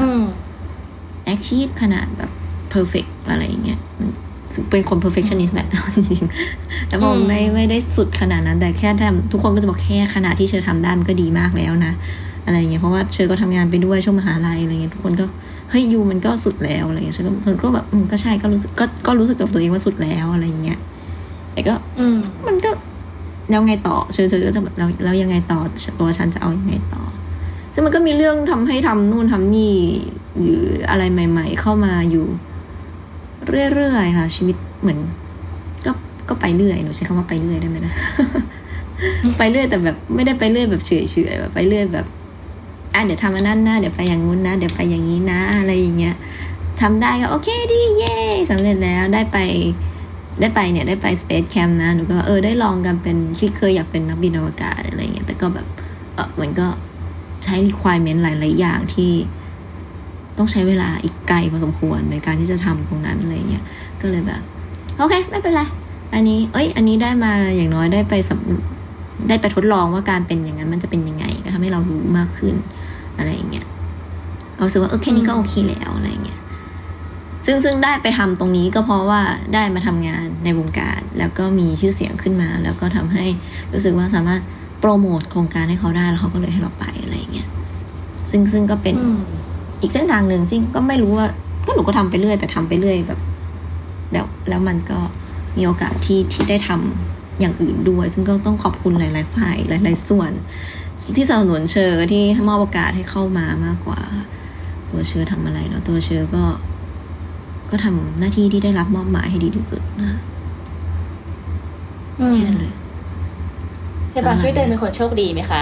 achieve ขนาดแบบ perfect อะไรอย่างเงี้ยเป็นคน perfectionist แหละจริงๆแล้วผมไม่ได้สุดขนาดนั้นแต่แค่ทำทุกคนก็จะบอกแค่ขนาดที่เธอทำได้มันก็ดีมากแล้วนะอะไรอย่างเงี้ยเพราะว่าเธอก็ทำงานไปด้วยช่วงมหาลัยอะไรเงี้ยทุกคนก็เฮ้ยยูมันก็สุดแล้วอะไรเงี้ยฉันก็แบบก็ใช่ก็รู้สึกกับตัวเองว่าสุดแล้วอะไรเงี้ยแต่ก็มันก็แล้วไงต่อเธอก็จะแบบแล้วยังไงต่อตัวฉันจะเอายังไงต่อซึ่งมันก็มีเรื่องทำให้ทำนู่นทำนี่หรืออะไรใหม่ๆเข้ามาอยู่เรื่อยๆค่ะชีวิตเหมือนก็ไปเรื่อยหนูใช้คำว่าไปเรื่อยได้ไหมนะ ไปเรื่อยแต่แบบไม่ได้ไปเรื่อยแบบเฉยๆแบบไปเรื่อยแบบเดี๋ยวทำอันนั้นนะเดี๋ยวไปอย่างนู้นนะเดี๋ยวไปอย่างนี้นะอะไรอย่างเงี้ยทำได้ก็โอเคดีเย้สำเร็จแล้วได้ไปเนี่ยได้ไป Space Camp นะหนูก็ได้ลองกันเป็นที่เคยอยากเป็นนักบินอวกาศอะไรอย่างเงี้ยแต่ก็แบบมันก็ใช้ requirement หลายๆอย่างที่ต้องใช้เวลาอีกไกลพอสมควรในการที่จะทำตรงนั้นอะไรเงี้ยก็เลยแบบโอเคไม่เป็นไรอันนี้ได้มาอย่างน้อยได้ไปทดลองว่าการเป็นอย่างนั้นมันจะเป็นยังไงก็ทำให้เรารู้มากขึ้นอะไรอย่างเงี้ยเรารู้สึกว่าแค่นี้ก็โอเคแล้วอะไรเงี้ยซึ่งได้ไปทำตรงนี้ก็เพราะว่าได้มาทำงานในวงการแล้วก็มีชื่อเสียงขึ้นมาแล้วก็ทำให้รู้สึกว่าสามารถโปรโมทโครงการให้เขาได้แล้วเขาก็เลยให้เราไปอะไรเงี้ยซึ่งก็เป็นอีกเส้นทางหนึ่งซึ่งก็ไม่รู้ว่าก็หนูก็ทำไปเรื่อยแต่ทำไปเรื่อยแบบแล้วมันก็มีโอกาสที่ได้ทำอย่างอื่นด้วยซึ่งก็ต้องขอบคุณหลายๆฝ่ายหลายๆส่วนที่สนับสนุนเชอที่มอบโอกาสให้เข้ามามากกว่าตัวเชอทำอะไรแล้วตัวเชอก็ทำหน้าที่ที่ได้รับมอบหมายให้ดีที่สุดนะแค่นั้นเลยเชอปรางช่วยเดินเป็นคนโชคดีไหมคะ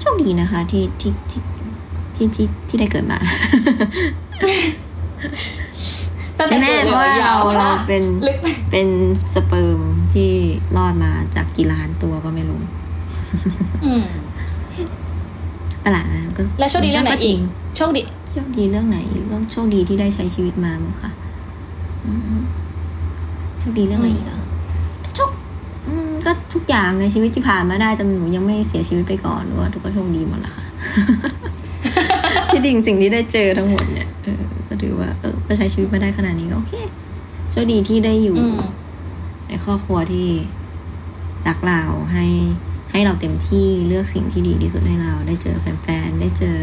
โชคดีนะคะที่ได้เกิดมาใช่ไหมเพราะว่าเราเป็นสเปิร์มที่รอดมาจากกี่ล้านตัวก็ไม่รู้ประหลาดนะก็แล้วโชคดีเรื่องไหนอีกโชคดีเรื่องไหนอีกก็โชคดีที่ได้ใช้ชีวิตมามั้งค่ะโชคดีเรื่องไหนอีกอ่ะโชคก็ทุกอย่างในชีวิตที่ผ่านมาได้จนหนูยังไม่เสียชีวิตไปก่อนหรือว่าทุกคนโชคดีหมดละค่ะที่จริงสิ่งที่ได้เจอทั้งหมดเนี่ยก็ถือว่าก็ใช้ชีวิตมาได้ขนาดนี้ก็โอเคโชคดีที่ได้อยู่ในครอบครัวที่รักเราให้เราเต็มที่เลือกสิ่งที่ดีที่สุดให้เราได้เจอแฟนๆได้เจอ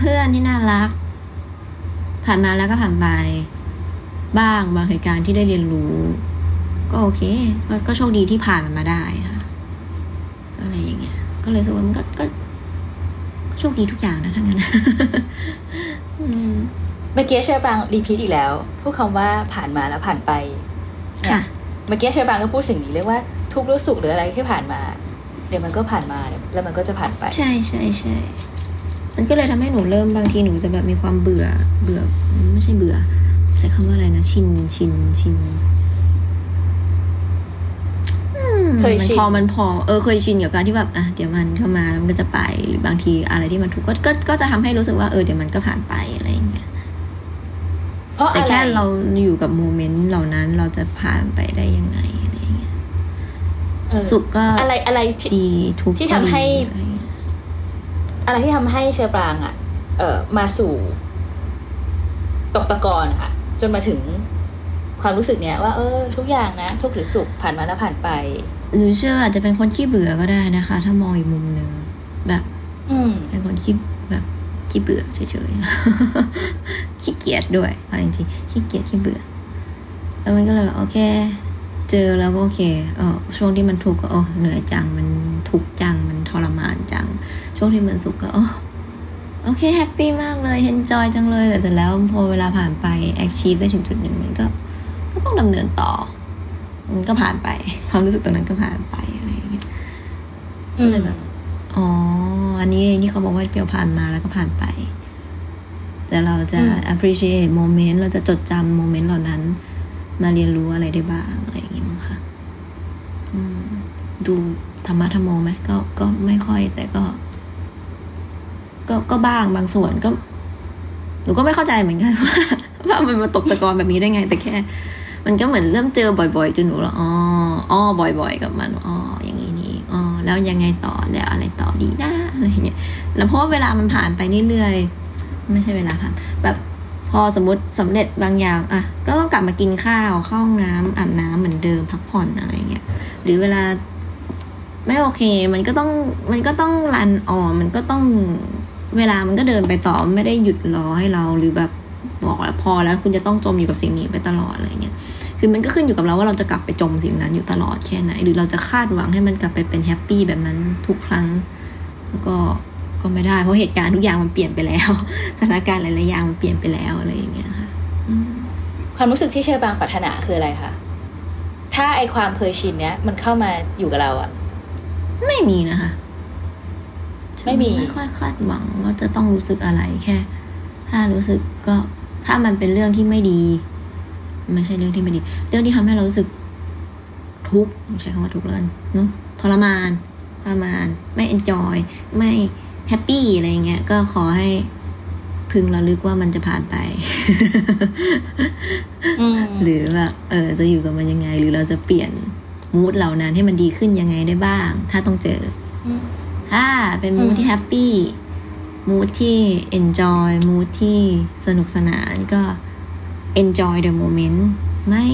เพื่อนๆที่น่ารักผ่านมาแล้วก็ผ่านไปบ้างบางเหตุการณ์ที่ได้เรียนรู้ก็โอเคก็โชคดีที่ผ่านมันมาได้ค่ะอะไรอย่างเงี้ยก็เลยส่วนมันก็โชคดีทุกอย่างนะทั้งนั้นเมื่อกี้เชอปรางรีพีทอีกแล้วพูดคำว่าผ่านมาแล้วผ่านไปค่ะเมื่อกี้เชอปรางก็พูดสิ่งนี้เรียกว่าทุกข์หรือสุขหรืออะไรที่ผ่านมาเดี๋ยวมันก็ผ่านมาแล้วมันก็จะผ่านไปใช่ๆมันก็เลยทำให้หนูเริ่มบางทีหนูจะแบบมีความเบื่อไม่ใช่เบื่อใช้คำว่าอะไรนะชินพอเคยชินกับการที่แบบเดี๋ยวมันเข้ามาแล้วมันก็จะไปหรือบางทีอะไรที่มันถูกก็จะทำให้รู้สึกว่าเดี๋ยวมันก็ผ่านไปอะไรอย่างเงี้ยเพราะแต่แค่เราอยู่กับโมเมนต์เหล่านั้นเราจะผ่านไปได้ยังไงอะไรอย่างเงี้ยสุขก็อะไรดีทุกข์ที่ทำให้อะไรที่ทำให้เชอปรางมาสู่ตกตะกอนค่ะจนมาถึงความรู้สึกเนี้ยว่าทุกอย่างนะทุกข์หรือสุขผ่านมาแล้วผ่านไปหรือเชื่ออาจจะเป็นคนขี้เบื่อก็ได้นะคะถ้ามองอีกมุมนึงแบบเป็นคนขี้แบบขี้เบื่อเฉยๆขี้เกียจด้วยเอาจริงๆขี้เกียจขี้เบื่อแล้วมันก็เลยแบบโอเคเจอแล้วก็โอเคช่วงที่มันทุกข์ก็เหนื่อยจังมันทุกข์จังมันทรมานจังช่วงที่มันสุขก็โอเคแฮปปี้มากเลยเอนจอยจังเลยแต่เสร็จแล้วพอเวลาผ่านไปแอคชีฟได้ถึงจุดนึงมันก็ ต้องดำเนินต่อมันก็ผ่านไปความรู้สึกตรงนั้นก็ผ่านไปอะไรอย่างเงี้ยเลยแบบอ๋ออันนี้ที่เขาบอกว่าเปลี่ยวผ่านมาแล้วก็ผ่านไปแต่เราจะ appreciate moment เราจะจดจำ moment เหล่านั้นมาเรียนรู้อะไรได้บ้างอะไรอย่างเงี้ยมั้งค่ะดูธรรมะธรรมโมไหมก็ไม่ค่อยแต่ก็บ้างบางส่วนก็หนูก็ไม่เข้าใจเหมือนกันว่ามันมาตกตะกอนแบบนี้ได้ไงแต่แค่มันก็เหมือนเริ่มเจอบ่อยๆจนหนูละอ๋อบ่อยๆกับมันอ๋ออย่างนี้นี่อ๋อแล้วยังไงต่อแล้วอะไรต่อดีนะอะไรอย่างเงี้ยแล้วเพราะเวลามันผ่านไปเรื่อยๆไม่ใช่เวลาค่ะแบบพอสมมติสำเร็จบางอย่างอ่ะก็กลับมากินข้าวเข้าห้องน้ำอาบน้ำเหมือนเดิมพักผ่อนอะไรอย่างเงี้ยหรือเวลาไม่โอเคมันก็ต้องรันออนมันก็ต้องเวลามันก็เดินไปต่อไม่ได้หยุดรอให้เราหรือแบบบอกแล้วพอแล้วคุณจะต้องจมอยู่กับสิ่งนี้ไปตลอดอะไรเงี้ยคือมันก็ขึ้นอยู่กับเราว่าเราจะกลับไปจมสิ่งนั้นอยู่ตลอดแค่ไหนหรือเราจะคาดหวังให้มันกลับไปเป็นแฮปปี้แบบนั้นทุกครั้งก็ไม่ได้เพราะเหตุการณ์ทุกอย่างมันเปลี่ยนไปแล้วสถานการณ์หลายๆอย่างมันเปลี่ยนไปแล้วอะไรอย่างเงี้ยค่ะความรู้สึกที่เชยบางปรารถนาคืออะไรคะถ้าไอความเคยชินเนี้ยมันเข้ามาอยู่กับเราอะไม่มีนะคะไม่ค่อยคาดหวังว่าจะต้องรู้สึกอะไรแค่ถ้ารู้สึกก็ถ้ามันเป็นเรื่องที่ไม่ดีไม่ใช่เรื่องที่ไม่ดีเรื่องที่ทำให้เรารู้สึกทุกข์ใช้คำว่าทุกข์แล้วกันเนาะทรมานไม่ enjoy ไม่ happy อะไรอย่างเงี้ยก็ขอให้พึงระลึกว่ามันจะผ่านไป หรือว่าจะอยู่กับมันยังไงหรือเราจะเปลี่ยนมูดเหล่านั้นให้มันดีขึ้นยังไงได้บ้างถ้าต้องเจอถ้าเป็นมูดที่แฮปปี้มูดที่ enjoy มูดที่สนุกสนานก็ enjoy the moment ไม่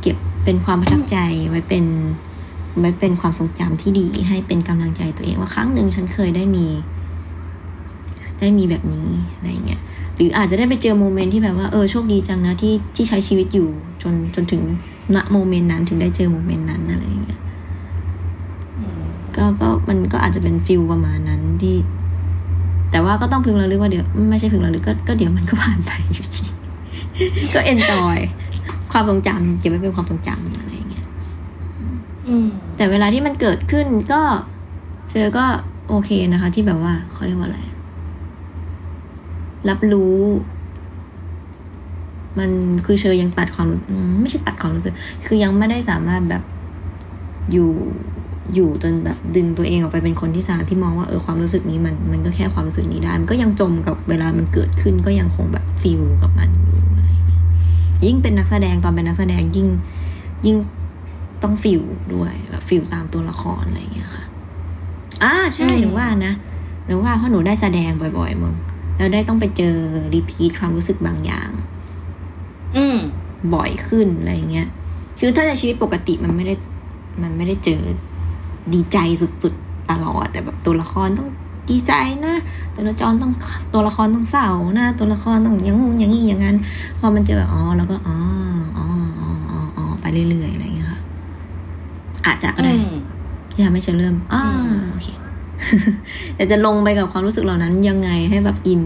เก็บเป็นความประทับใจไว้เป็นความทรงจำที่ดีให้เป็นกำลังใจตัวเองว่าครั้งหนึ่งฉันเคยได้มีแบบนี้อะไรเงี้ยหรืออาจจะได้ไปเจอโมเมนต์ที่แบบว่าโชคดีจังนะที่ใช้ชีวิตอยู่จนถึงณโมเมนต์นั้นถึงได้เจอโมเมนต์นั้นอะไรเงี้ยก็มันก็อาจจะเป็นฟิลประมาณนั้นที่แต่ว่าก็ต้องพึงระลึกว่าเดี๋ยวไม่ใช่พึงระลึกก็เดี๋ยวมันก็ผ่านไปอยู่ดีก็เอนจอยความทรงจำเก็บไว้เป็นความทรงจำอะไรอย่างเงี้ยแต่เวลาที่มันเกิดขึ้นก็เธอก็โอเคนะคะที่แบบว่าเขาเรียกว่าอะไรรับรู้มันคือเชยยังตัดความไม่ใช่ตัดความรู้สึกคือยังไม่ได้สามารถแบบอยู่จนแบบดึงตัวเองออกไปเป็นคนที่สามที่มองว่าความรู้สึกนี้มันก็แค่ความรู้สึกนี้ได้มันก็ยังจมกับเวลามันเกิดขึ้นก็ยังคงแบบฟีลกับมันอยู่อะไรอย่างเงี้ยยิ่งเป็นนักแสดงตอนเป็นนักแสดงยิ่งต้องฟีลด้วยแบบฟีลตามตัวละครอะไรอย่างเงี้ยค่ะใช่หนูว่าเพราะหนูได้แสดงบ่อยๆมึงแล้วได้ต้องไปเจอรีพีทความรู้สึกบางอย่างบ่อยขึ้นอะไรอย่างเงี้ยคือถ้าในชีวิตปกติมันไม่ได้เจอดีใจสุดๆตลอดแต่แบบตัวละครต้องดีใจนะตัวละครต้องเศร้านะตัวละครต้องอย่างงู้อย่างงี้อย่างนั้นพอมันเจอแบบแล้วก็อ๋อไปเรื่อยๆอะไรอย่างเงี้ยค่ะอาจจะก็ได้ยังไม่เชื่อเริ่มโอเคแต่จะลงไปกับความรู้สึกเหล่านั้นยังไงให้แบบอิน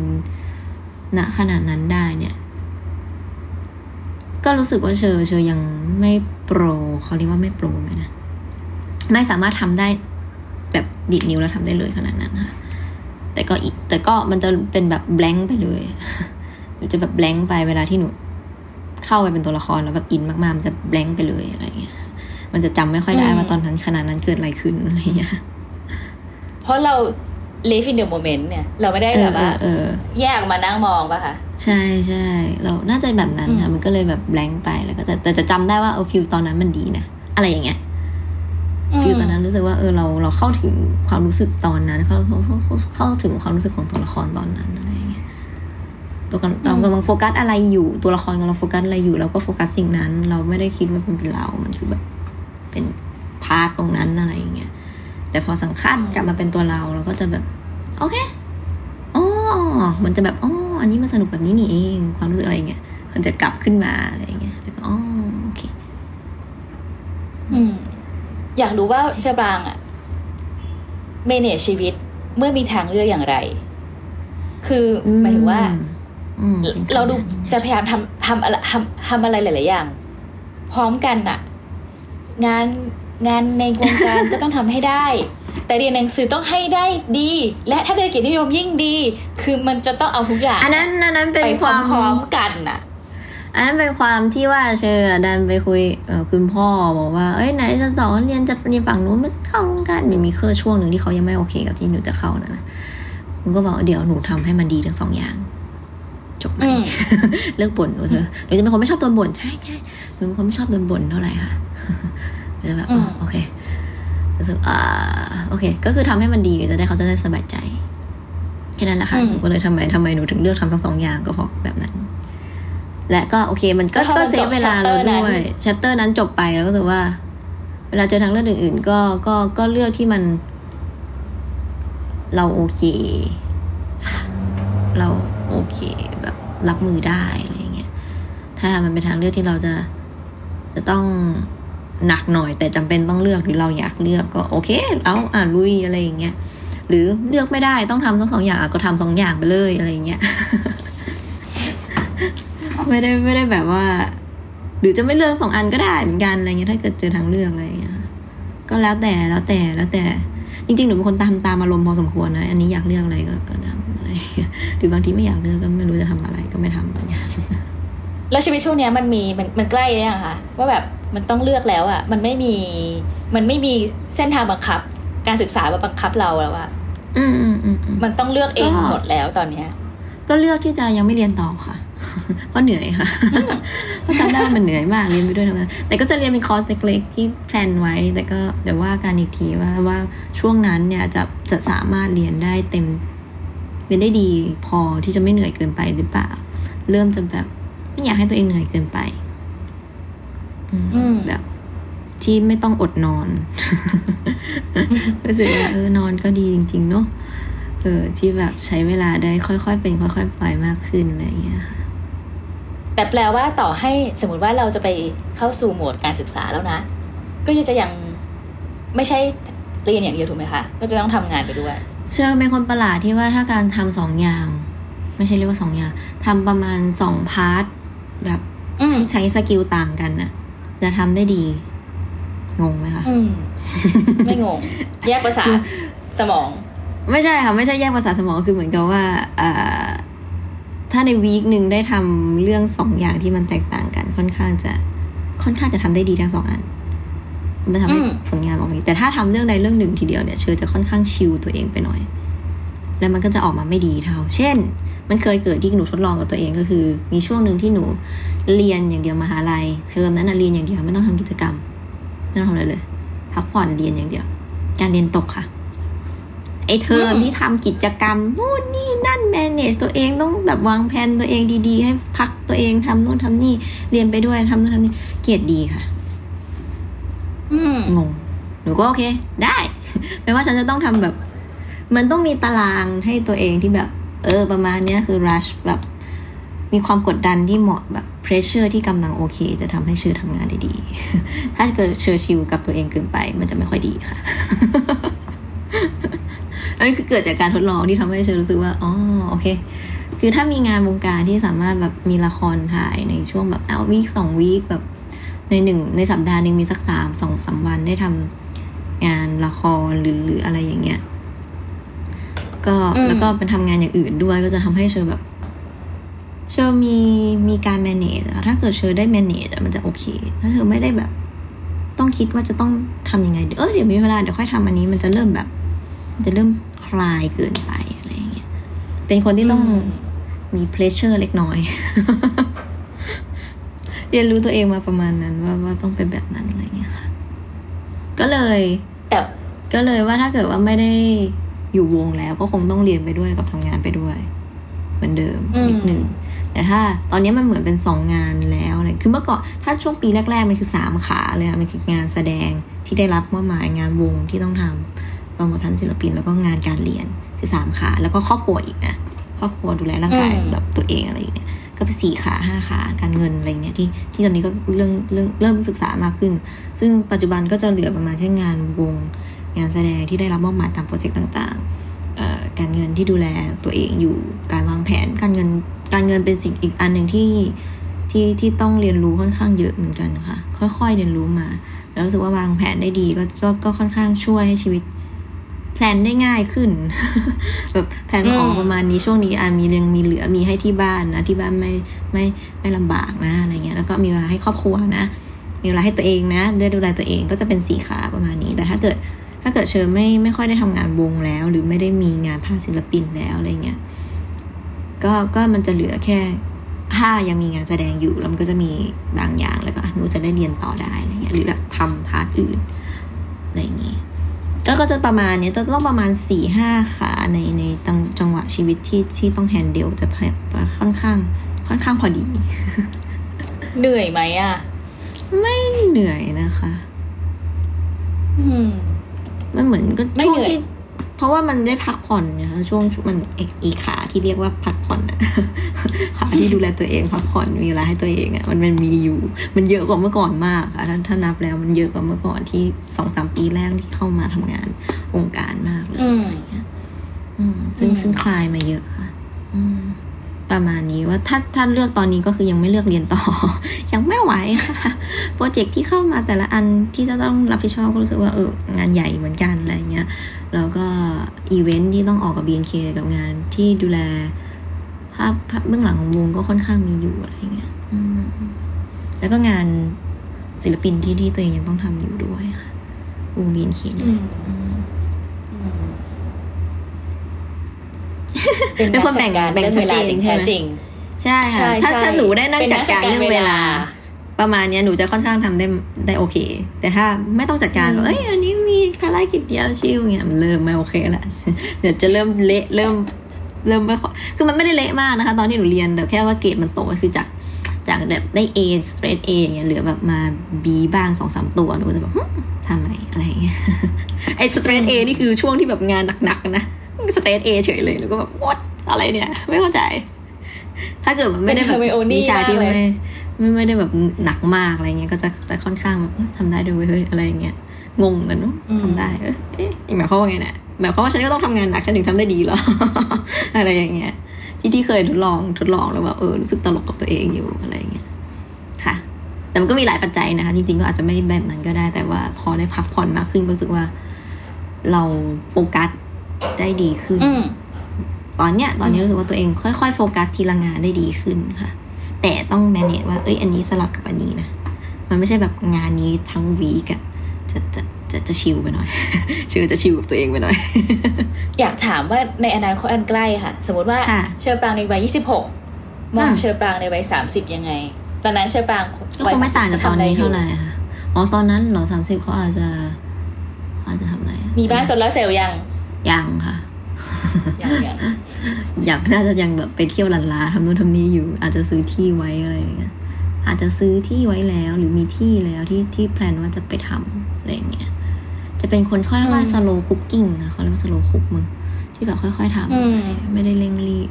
ณขนาดนั้นได้เนี่ยก็รู้สึกว่าเชยยังไม่โปรเขาเรียกว่าไม่โปรไหมนะไม่สามารถทำได้แบบดิดนิ้วแล้วทำได้เลยขนาดนั้นค่ะแต่ก็มันจะเป็นแบบแบล็งไปเลยหนูจะแบบแบล็งไปเวลาที่หนูเข้าไปเป็นตัวละครแล้วแบบอินมากๆมันจะแบล็งไปเลยอะไรเงี้ยมันจะจำไม่ค่อยได้ว่าตอนนั้นขนาดนั้นเกิดอะไรขึ้นอะไรเงี้ยเพราะเรา live in the moment เนี่ยเราไม่ได้แบบว่าแยกมานั่งมองป่ะคะใช่ใช่เราน่าจะแบบนั้นค่ะมันก็เลยแบบแบล็งไปแล้วก็แต่จะจำได้ว่าฟิลตอนนั้นมันดีนะอะไรอย่างเงี้ยฟิลตอนนั้นรู้สึกว่าเราเข้าถึงความรู้สึกตอนนั้นเข้าถึงความรู้สึกของตัวละครตอนนั้นอะไรอย่างเงี้ยตัวเรากำลังโฟกัสอะไรอยู่ตัวละครกำลังโฟกัสอะไรอยู่เราก็โฟกัสสิ่งนั้นเราไม่ได้คิดว่ามันเป็นเรามันคือแบบเป็นพาร์ทตรงนั้นอะไรอย่างเงี้ยแต่พอสังขารกลับมาเป็นตัวเราก็จะแบบโอเคอ๋อมันจะแบบอ๋ออันนี้มันสนุกแบบนี้นี่เองความรู้สึกอะไรอย่างเงี้ยมันจะกลับขึ้นมาอะไรอย่างเงี้ยแล้วก็อ๋อโอเคอยากรู้ว่าเชยบางอะเมเนจชีวิตเมื่อมีทางเลือกอย่างไรคือหมายถึงว่า เราดูจะพยายามทำอะไรหลายๆอย่างพร้อมกันอะงานในวงการ ก็ต้องทำให้ได้แต่เรียนหนังสือต้องให้ได้ดีและถ้าได้เกียรตินิยมยิ่งดีคือมันจะต้องเอาทุกอย่างอันนั้นเป็นความพร้อมกันน่ะอันนั้นเป็นความที่ว่าเชื่อดันไปคุยคุณพ่อบอกว่าเอ้ยไหนจะสอนเรียนจะเรียนฝั่งนู้นมันเข้าวงการมันมีเคอร์ช่วงหนึ่งที่เขายังไม่โอเคกับที่หนูจะเข้านะผมก็บอกเดี๋ยวหนูทำให้มันดีทั้งสองอย่างจบไหม เลิกบ่นหนูเถอะหนูจะเป็นคนไม่ชอบโดนบ่นใช่ใช่หนูเป็นคนไม่ชอบโดนบ่นเท่าไหร่ค่ะจะแบบโอเครู้สึกโอเคก็คือทำให้มันดีจะได้เขาจะได้สบายใจแค่นั้นแหละค่ะหนูก็เลยทำไมหนูถึงเลือกทำทั้งสองอย่างก็เพราะแบบนั้นและก็โอเคมันก็เซฟเวลาเราด้วยแชปเตอร์นั้นจบไปแล้วก็รู้สึกว่าเวลาเจอทางเรื่องอื่นๆก็เลือกที่มันเราโอเคแบบรับมือได้อะไรอย่างเงี้ยถ้ามันเป็นทางเลือกที่เราจะต้องหนักหน่อยแต่จำเป็นต้องเลือกหรือเราอยากเลือกก็โอเคเอาลุยอะไรอย่างเงี้ยหรือเลือกไม่ได้ต้องทำสองอย่างก็ทำสองอย่างไปเลยอะไรอย่างเงี้ย ไม่ได้แบบว่าหรือจะไม่เลือกสองอันก็ได้เหมือนกันอะไรเงี้ยถ้าเกิดเจอทางเลือกอะไรอย่างเงี้ยก็แล้วแต่จริงๆหนูเป็นคนตามอารมณ์พอสมควรนะอันนี้อยากเลือกอะไรก็ทำอะไรหรือบางทีไม่อยากเลือกก็ไม่รู้จะทำอะไรก็ไม่ทำเหมือนกันแล้วชีวิตช่วงเนี้ยมันใกล้เลยอะค่ะว่าแบบมันต้องเลือกแล้วอะมันไม่มีเส้นทางบังคับการศึกษาบังคับเราแล้วอะมันต้องเลือกเองหมดแล้วตอนเนี้ยก็เลือกที่จะยังไม่เรียนต่อค่ะเพราะเหนื่อยค่ะเพราะจำได้ว่ามันเหนื่อยมากเรียนไปด้วยทั้งนั้นแต่ก็จะเรียนเป็นคอร์สเล็กๆที่แพลนไว้แต่ก็เดี๋ยวว่ากันอีกทีว่าช่วงนั้นเนี่ยจะสามารถเรียนได้เต็มเรียนได้ดีพอที่จะไม่เหนื่อยเกินไปหรือเปล่าเริ่มจะแบบไม่อยากให้ตัวเองเหนื่อยเกินไปแบบที่ไม่ต้องอดนอนรู้สึกว่านอนก็ดีจริงๆเนาะที่แบบใช้เวลาได้ค่อยๆเป็นค่อยๆปล่อยมากขึ้นอะไรอย่างเงี้ยค่ะแต่แปลว่าต่อให้สมมติว่าเราจะไปเข้าสู่โหมดการศึกษาแล้วนะก็จะยังไม่ใช่เรียนอย่างเดียวถูกไหมคะก็จะต้องทำงานไปด้วยเชื่อเป็นคนประหลาดที่ว่าถ้าการทำสองอย่างไม่ใช่เรียกว่าสองอย่างทำประมาณสองพาร์ทแบบใช้สกิลต่างกันนะจะทำได้ดีงงไหมคะไม่งงแยกประสาทสมองไม่ใช่ค่ะไม่ใช่แยกประสาทสมองคือเหมือนกับว่าถ้าในวีคหนึ่งได้ทำเรื่องสองอย่างที่มันแตกต่างกันค่อนข้างจะทำได้ดีทั้งสองอันมันทำให้ผลงานออกมาแต่ถ้าทำเรื่องใดเรื่องหนึ่งทีเดียวเนี่ยเชอจะค่อนข้างชิลตัวเองไปหน่อยแล้วมันก็จะออกมาไม่ดีเท่าเช่นมันเคยเกิดที่หนูทดลองกับตัวเองก็คือมีช่วงนึงที่หนูเรียนอย่างเดียวมหาลัยเทอมนั้นเรียนอย่างเดียวไม่ต้องทำกิจกรรมไม่ต้องทำอะไรเลยพักผ่อนเรียนอย่างเดียวการเรียนตกค่ะไอเทอมที่ทำกิจกรรมนู่นนี่นั่น manage ตัวเองต้องแบบวางแผนตัวเองดีๆให้พักตัวเองทำโน่นทำนี่เรียนไปด้วยทำโน่นทำนี่เกรดดีค่ะงงหนูก็โอเคได้แปลว่าฉันจะต้องทำแบบมันต้องมีตารางให้ตัวเองที่แบบประมาณเนี้ยคือ rush แบบมีความกดดันที่เหมาะแบบ pressure ที่กำลังโอเคจะทำให้เชอทำงานได้ดีถ้าเกิดเชอชิลกับตัวเองเกินไปมันจะไม่ค่อยดีค่ะ อันนี้คือเกิดจากการทดลองที่ทำให้เชอรู้สึกว่าอ๋อโอเคคือถ้ามีงานวงการที่สามารถแบบมีละครถ่ายในช่วงแบบวีคสองวีคแบบในสัปดาห์หนึ่งมีสัก2-3 วันได้ทำงานละครหรืออะไรอย่างเงี้ยก็แล้วก็เป็นทำงานอย่างอื่นด้วยก็จะทำให้เชอแบบเชอมีการ manage ถ้าเกิดเชอได้ manage มันจะโอเคถ้าเธอไม่ได้แบบต้องคิดว่าจะต้องทำยังไงเดี๋ยวมีเวลาเดี๋ยวค่อยทำอันนี้มันจะเริ่มแบบจะเริ่มคลายเกินไปอะไรอย่างเงี้ยเป็นคนที่ต้องมี pressure เล็กน้อย เรียนรู้ตัวเองมาประมาณนั้นว่าต้องเป็นแบบนั้นอะไรเงี้ยค่ะก็เลยว่าถ้าเกิดว่าไม่ได้อยู่วงแล้วก็คงต้องเรียนไปด้วยกับทำงานไปด้วยเหมือนเดิมนิดนึงแต่ถ้าตอนนี้มันเหมือนเป็น2งานแล้วเลยคือเมื่อก่อนถ้าช่วงปีแรกๆมันคือ3ขาเลยอะมันคืองานแสดงที่ได้รับมอบหมายงานวงที่ต้องทำโปรโมชั่นศิลปินแล้วก็งานการเรียนคือ3ขาแล้วก็ครอบครัวอีกนะครอบครัวดูแลร่างกายแบบตัวเองอะไรอย่างเงี้ยก็เป็น4ขา5ขาการเงินอะไรเงี้ยที่ตอนนี้ก็เรื่องเริ่มศึกษามากขึ้นซึ่งปัจจุบันก็จะเหลือประมาณแค่งานวงงานแสดงที่ได้รับมอบหมายตามโปรเจกต์ต่างๆ การเงินที่ดูแลตัวเองอยู่การวางแผนการเงินเป็นสิ่งอีกอันนึงที่ต้องเรียนรู้ค่อนข้างเยอะเหมือนกันค่ะค่อยๆเรียนรู้มาแล้วรู้สึกว่าวางแผนได้ดีก็ค่อนข้างช่วยให้ชีวิตแพลนได้ง่ายขึ้นแบบแพลนออกประมาณนี้ช่วงนี้มียังมีเหลือมีให้ที่บ้านนะที่บ้านไม่ลำบากนะอะไรเงี้ยแล้วก็มีเวลาให้ครอบครัวนะมีเวลาให้ตัวเองนะได้ดูแลตัวเองก็จะเป็น4ขาประมาณนี้แต่ถ้าเกิดเชิญไม่ค่อยได้ทำงานวงแล้วหรือไม่ได้มีงานพาศิลปินแล้วอะไรเงี้ยก็มันจะเหลือแค่ถ้ายังมีงานแสดงอยู่แล้วมันก็จะมีบางอย่างแล้วก็หนูจะได้เรียนต่อได้อะไรเงี้ยหรือแบบทำพาร์ทอื่นอะไรอย่างงี้ก็จะประมาณเนี้ยจะต้องประมาณ 4-5 ขาในจังหวะชีวิตที่ต้องแฮนเดิลจะค่อนข้างพอดีเหนื่อยไหมอ่ะไม่เหนื่อยนะคะมันเหมือนก็ช่วงที่เพราะว่ามันได้พักผ่อนนะคะช่วงมันอีขาที่เรียกว่าพักผ่อนอะขาที่ดูแลตัวเองพักผ่อนมีเวลาให้ตัวเองอะมันมีอยู่มันเยอะกว่าเมื่อก่อนมากค่ะถ้านับแล้วมันเยอะกว่าเมื่อก่อนที่ 2-3 ปีแรกที่เข้ามาทำงานองค์การมากเลยอะไรเงี้ยซึ่งคลายมาเยอะค่ะประมาณนี้ว่าถ้าเลือกตอนนี้ก็คือยังไม่เลือกเรียนต่อยังไม่ไหวค่ะโปรเจกต์ที่เข้ามาแต่ละอันที่จะต้องรับผิดชอบก็รู้สึกว่างานใหญ่เหมือนกันอะไรเงี้ยแล้วก็อีเวนท์ที่ต้องออกกับ BNK กับงานที่ดูแลภาพเบื้องหลังของวงก็ค่อนข้างมีอยู่อะไรเงี้ยแล้วก็งานศิลปินที่ตัวเองยังต้องทำอยู่ด้วยค่ะวง BNK เนี่ยเป็นคนแบ่งเวลาจริงแท้จริงใช่ค่ะถ้าหนูได้นั่งจัดการเรื่องเวลาประมาณนี้หนูจะค่อนข้างทำได้โอเคแต่ถ้าไม่ต้องจัดการแบบอันนี้มีภารกิจเดียวชิลเงี้ยมันเริ่มไม่โอเคละเดี๋ยวจะเริ่มเละเริ่มไม่ค่อยคือมันไม่ได้เละมากนะคะตอนที่หนูเรียนแต่แค่ว่าเกรดมันตกก็คือจากแบบได้ A straight A อย่างเงี้ยเหลือแบบมา B บ้าง 2-3 ตัวหนูจะแบบทำไมอะไรเงี้ยไอ้ straight A นี่คือช่วงที่แบบงานหนักๆนะสเตทเอเฉยเลยแล้วก็แบบวอดอะไรเนี่ยไม่เข้าใจถ้าเกิดมันไม่ได้แบบวิชาที่ไม่ได้แบบหนักมากอะไรเงี้ยก็จะค่อนข้างแบบทำได้ด้วยเฮ้ยอะไรเงี้ยงงกันว่าทำได้หมายความว่าไงเนี่ยหมายความว่าฉันก็ต้องทำงานหนักฉันถึงทำได้ดีหรออะไรอย่างเงี้ยที่เคยทดลองแล้วแบบรู้สึกตลกกับตัวเองอยู่อะไรเงี้ยค่ะแต่มันก็มีหลายปัจจัยนะคะจริงๆก็อาจจะไม่แบบนั้นก็ได้แต่ว่าพอได้พักผ่อนมากขึ้นก็รู้สึกว่าเราโฟกัสได้ดีขึ้นตอนนี้รู้สึกว่าตัวเองค่อยๆโฟกัสทีละงานได้ดีขึ้นค่ะแต่ต้องแมเนจว่าอันนี้สลับกับอันนี้นะมันไม่ใช่แบบงานนี้ทั้งวีคอะจะชิลไปหน่อยจะชิลกับตัวเองไปหน่อยอยากถามว่าในอนาคตอันใกล้ค่ะสมมติว่าเชอปรางในวัย26มองเชอปรางในวัย30ยังไงตอนนั้นเชอปรางก็คงไม่ต่างจากตอนนี้เท่าไหร่ค่ะตอนนั้นหรอ30เขาอาจจะทำอะไรมีบ้านโซลาร์เซลล์ยังยังค่ะอยากน่าจะยังแบบไปเที่ยวลันลาทำนู่นทำนี่อยู่อาจจะซื้อที่ไว้อะไรอย่างเงี้ยอาจจะซื้อที่ไว้แล้วหรือมีที่แล้วที่แพลนว่าจะไปทำอะไรอย่างเงี้ยจะเป็นคนค่อยๆสโลว์คุกกิ้งนะเขาเรียกว่าสโลว์คุกมึงที่แบบค่อยๆทำไปไม่ได้เร่งรีบ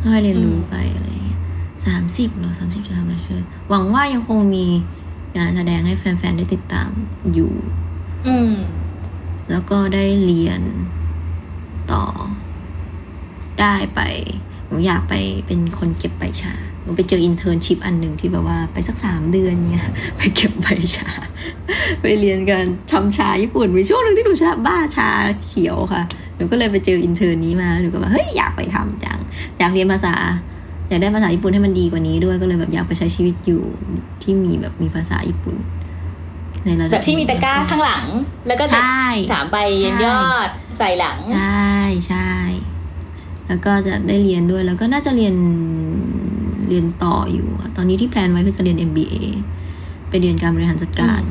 ค่อยๆเรียนรู้ไปอะไรอย่างเงี้ย30หรอ30จะทำอะไรช่วยหวังว่ายังคงมีงานแสดงให้แฟนๆได้ติดตามอยู่แล้วก็ได้เรียนต่อได้ไปหนูอยากไปเป็นคนเก็บใบชาหนูไปเจออินเทอร์นชิพอันหนึ่งที่แบบว่าไปสัก3เดือนเนี่ยไปเก็บใบชาไปเรียนกันทำชาญี่ปุ่นมีช่วงนึงที่หนูชอบบ้าชาเขียวค่ะหนูก็เลยไปเจออินเทอร์นนี้มาหนูก็แบบเฮ้ยอยากไปทำจังอยากเรียนภาษาอยากได้ภาษาญี่ปุ่นให้มันดีกว่านี้ด้วยก็เลยแบบอยากไปใช้ชีวิตอยู่ที่มีแบบมีภาษาญี่ปุ่นแบบที่มีตะกร้าข้างหลังแล้วก็จะ3ใบยอดใส่หลังใช่ใช่แล้วก็จะได้เรียนด้วยแล้วก็น่าจะเรียนต่ออยู่ตอนนี้ที่แพลนไว้คือจะเรียน MBA ไปเรียนการบริหารจัดการ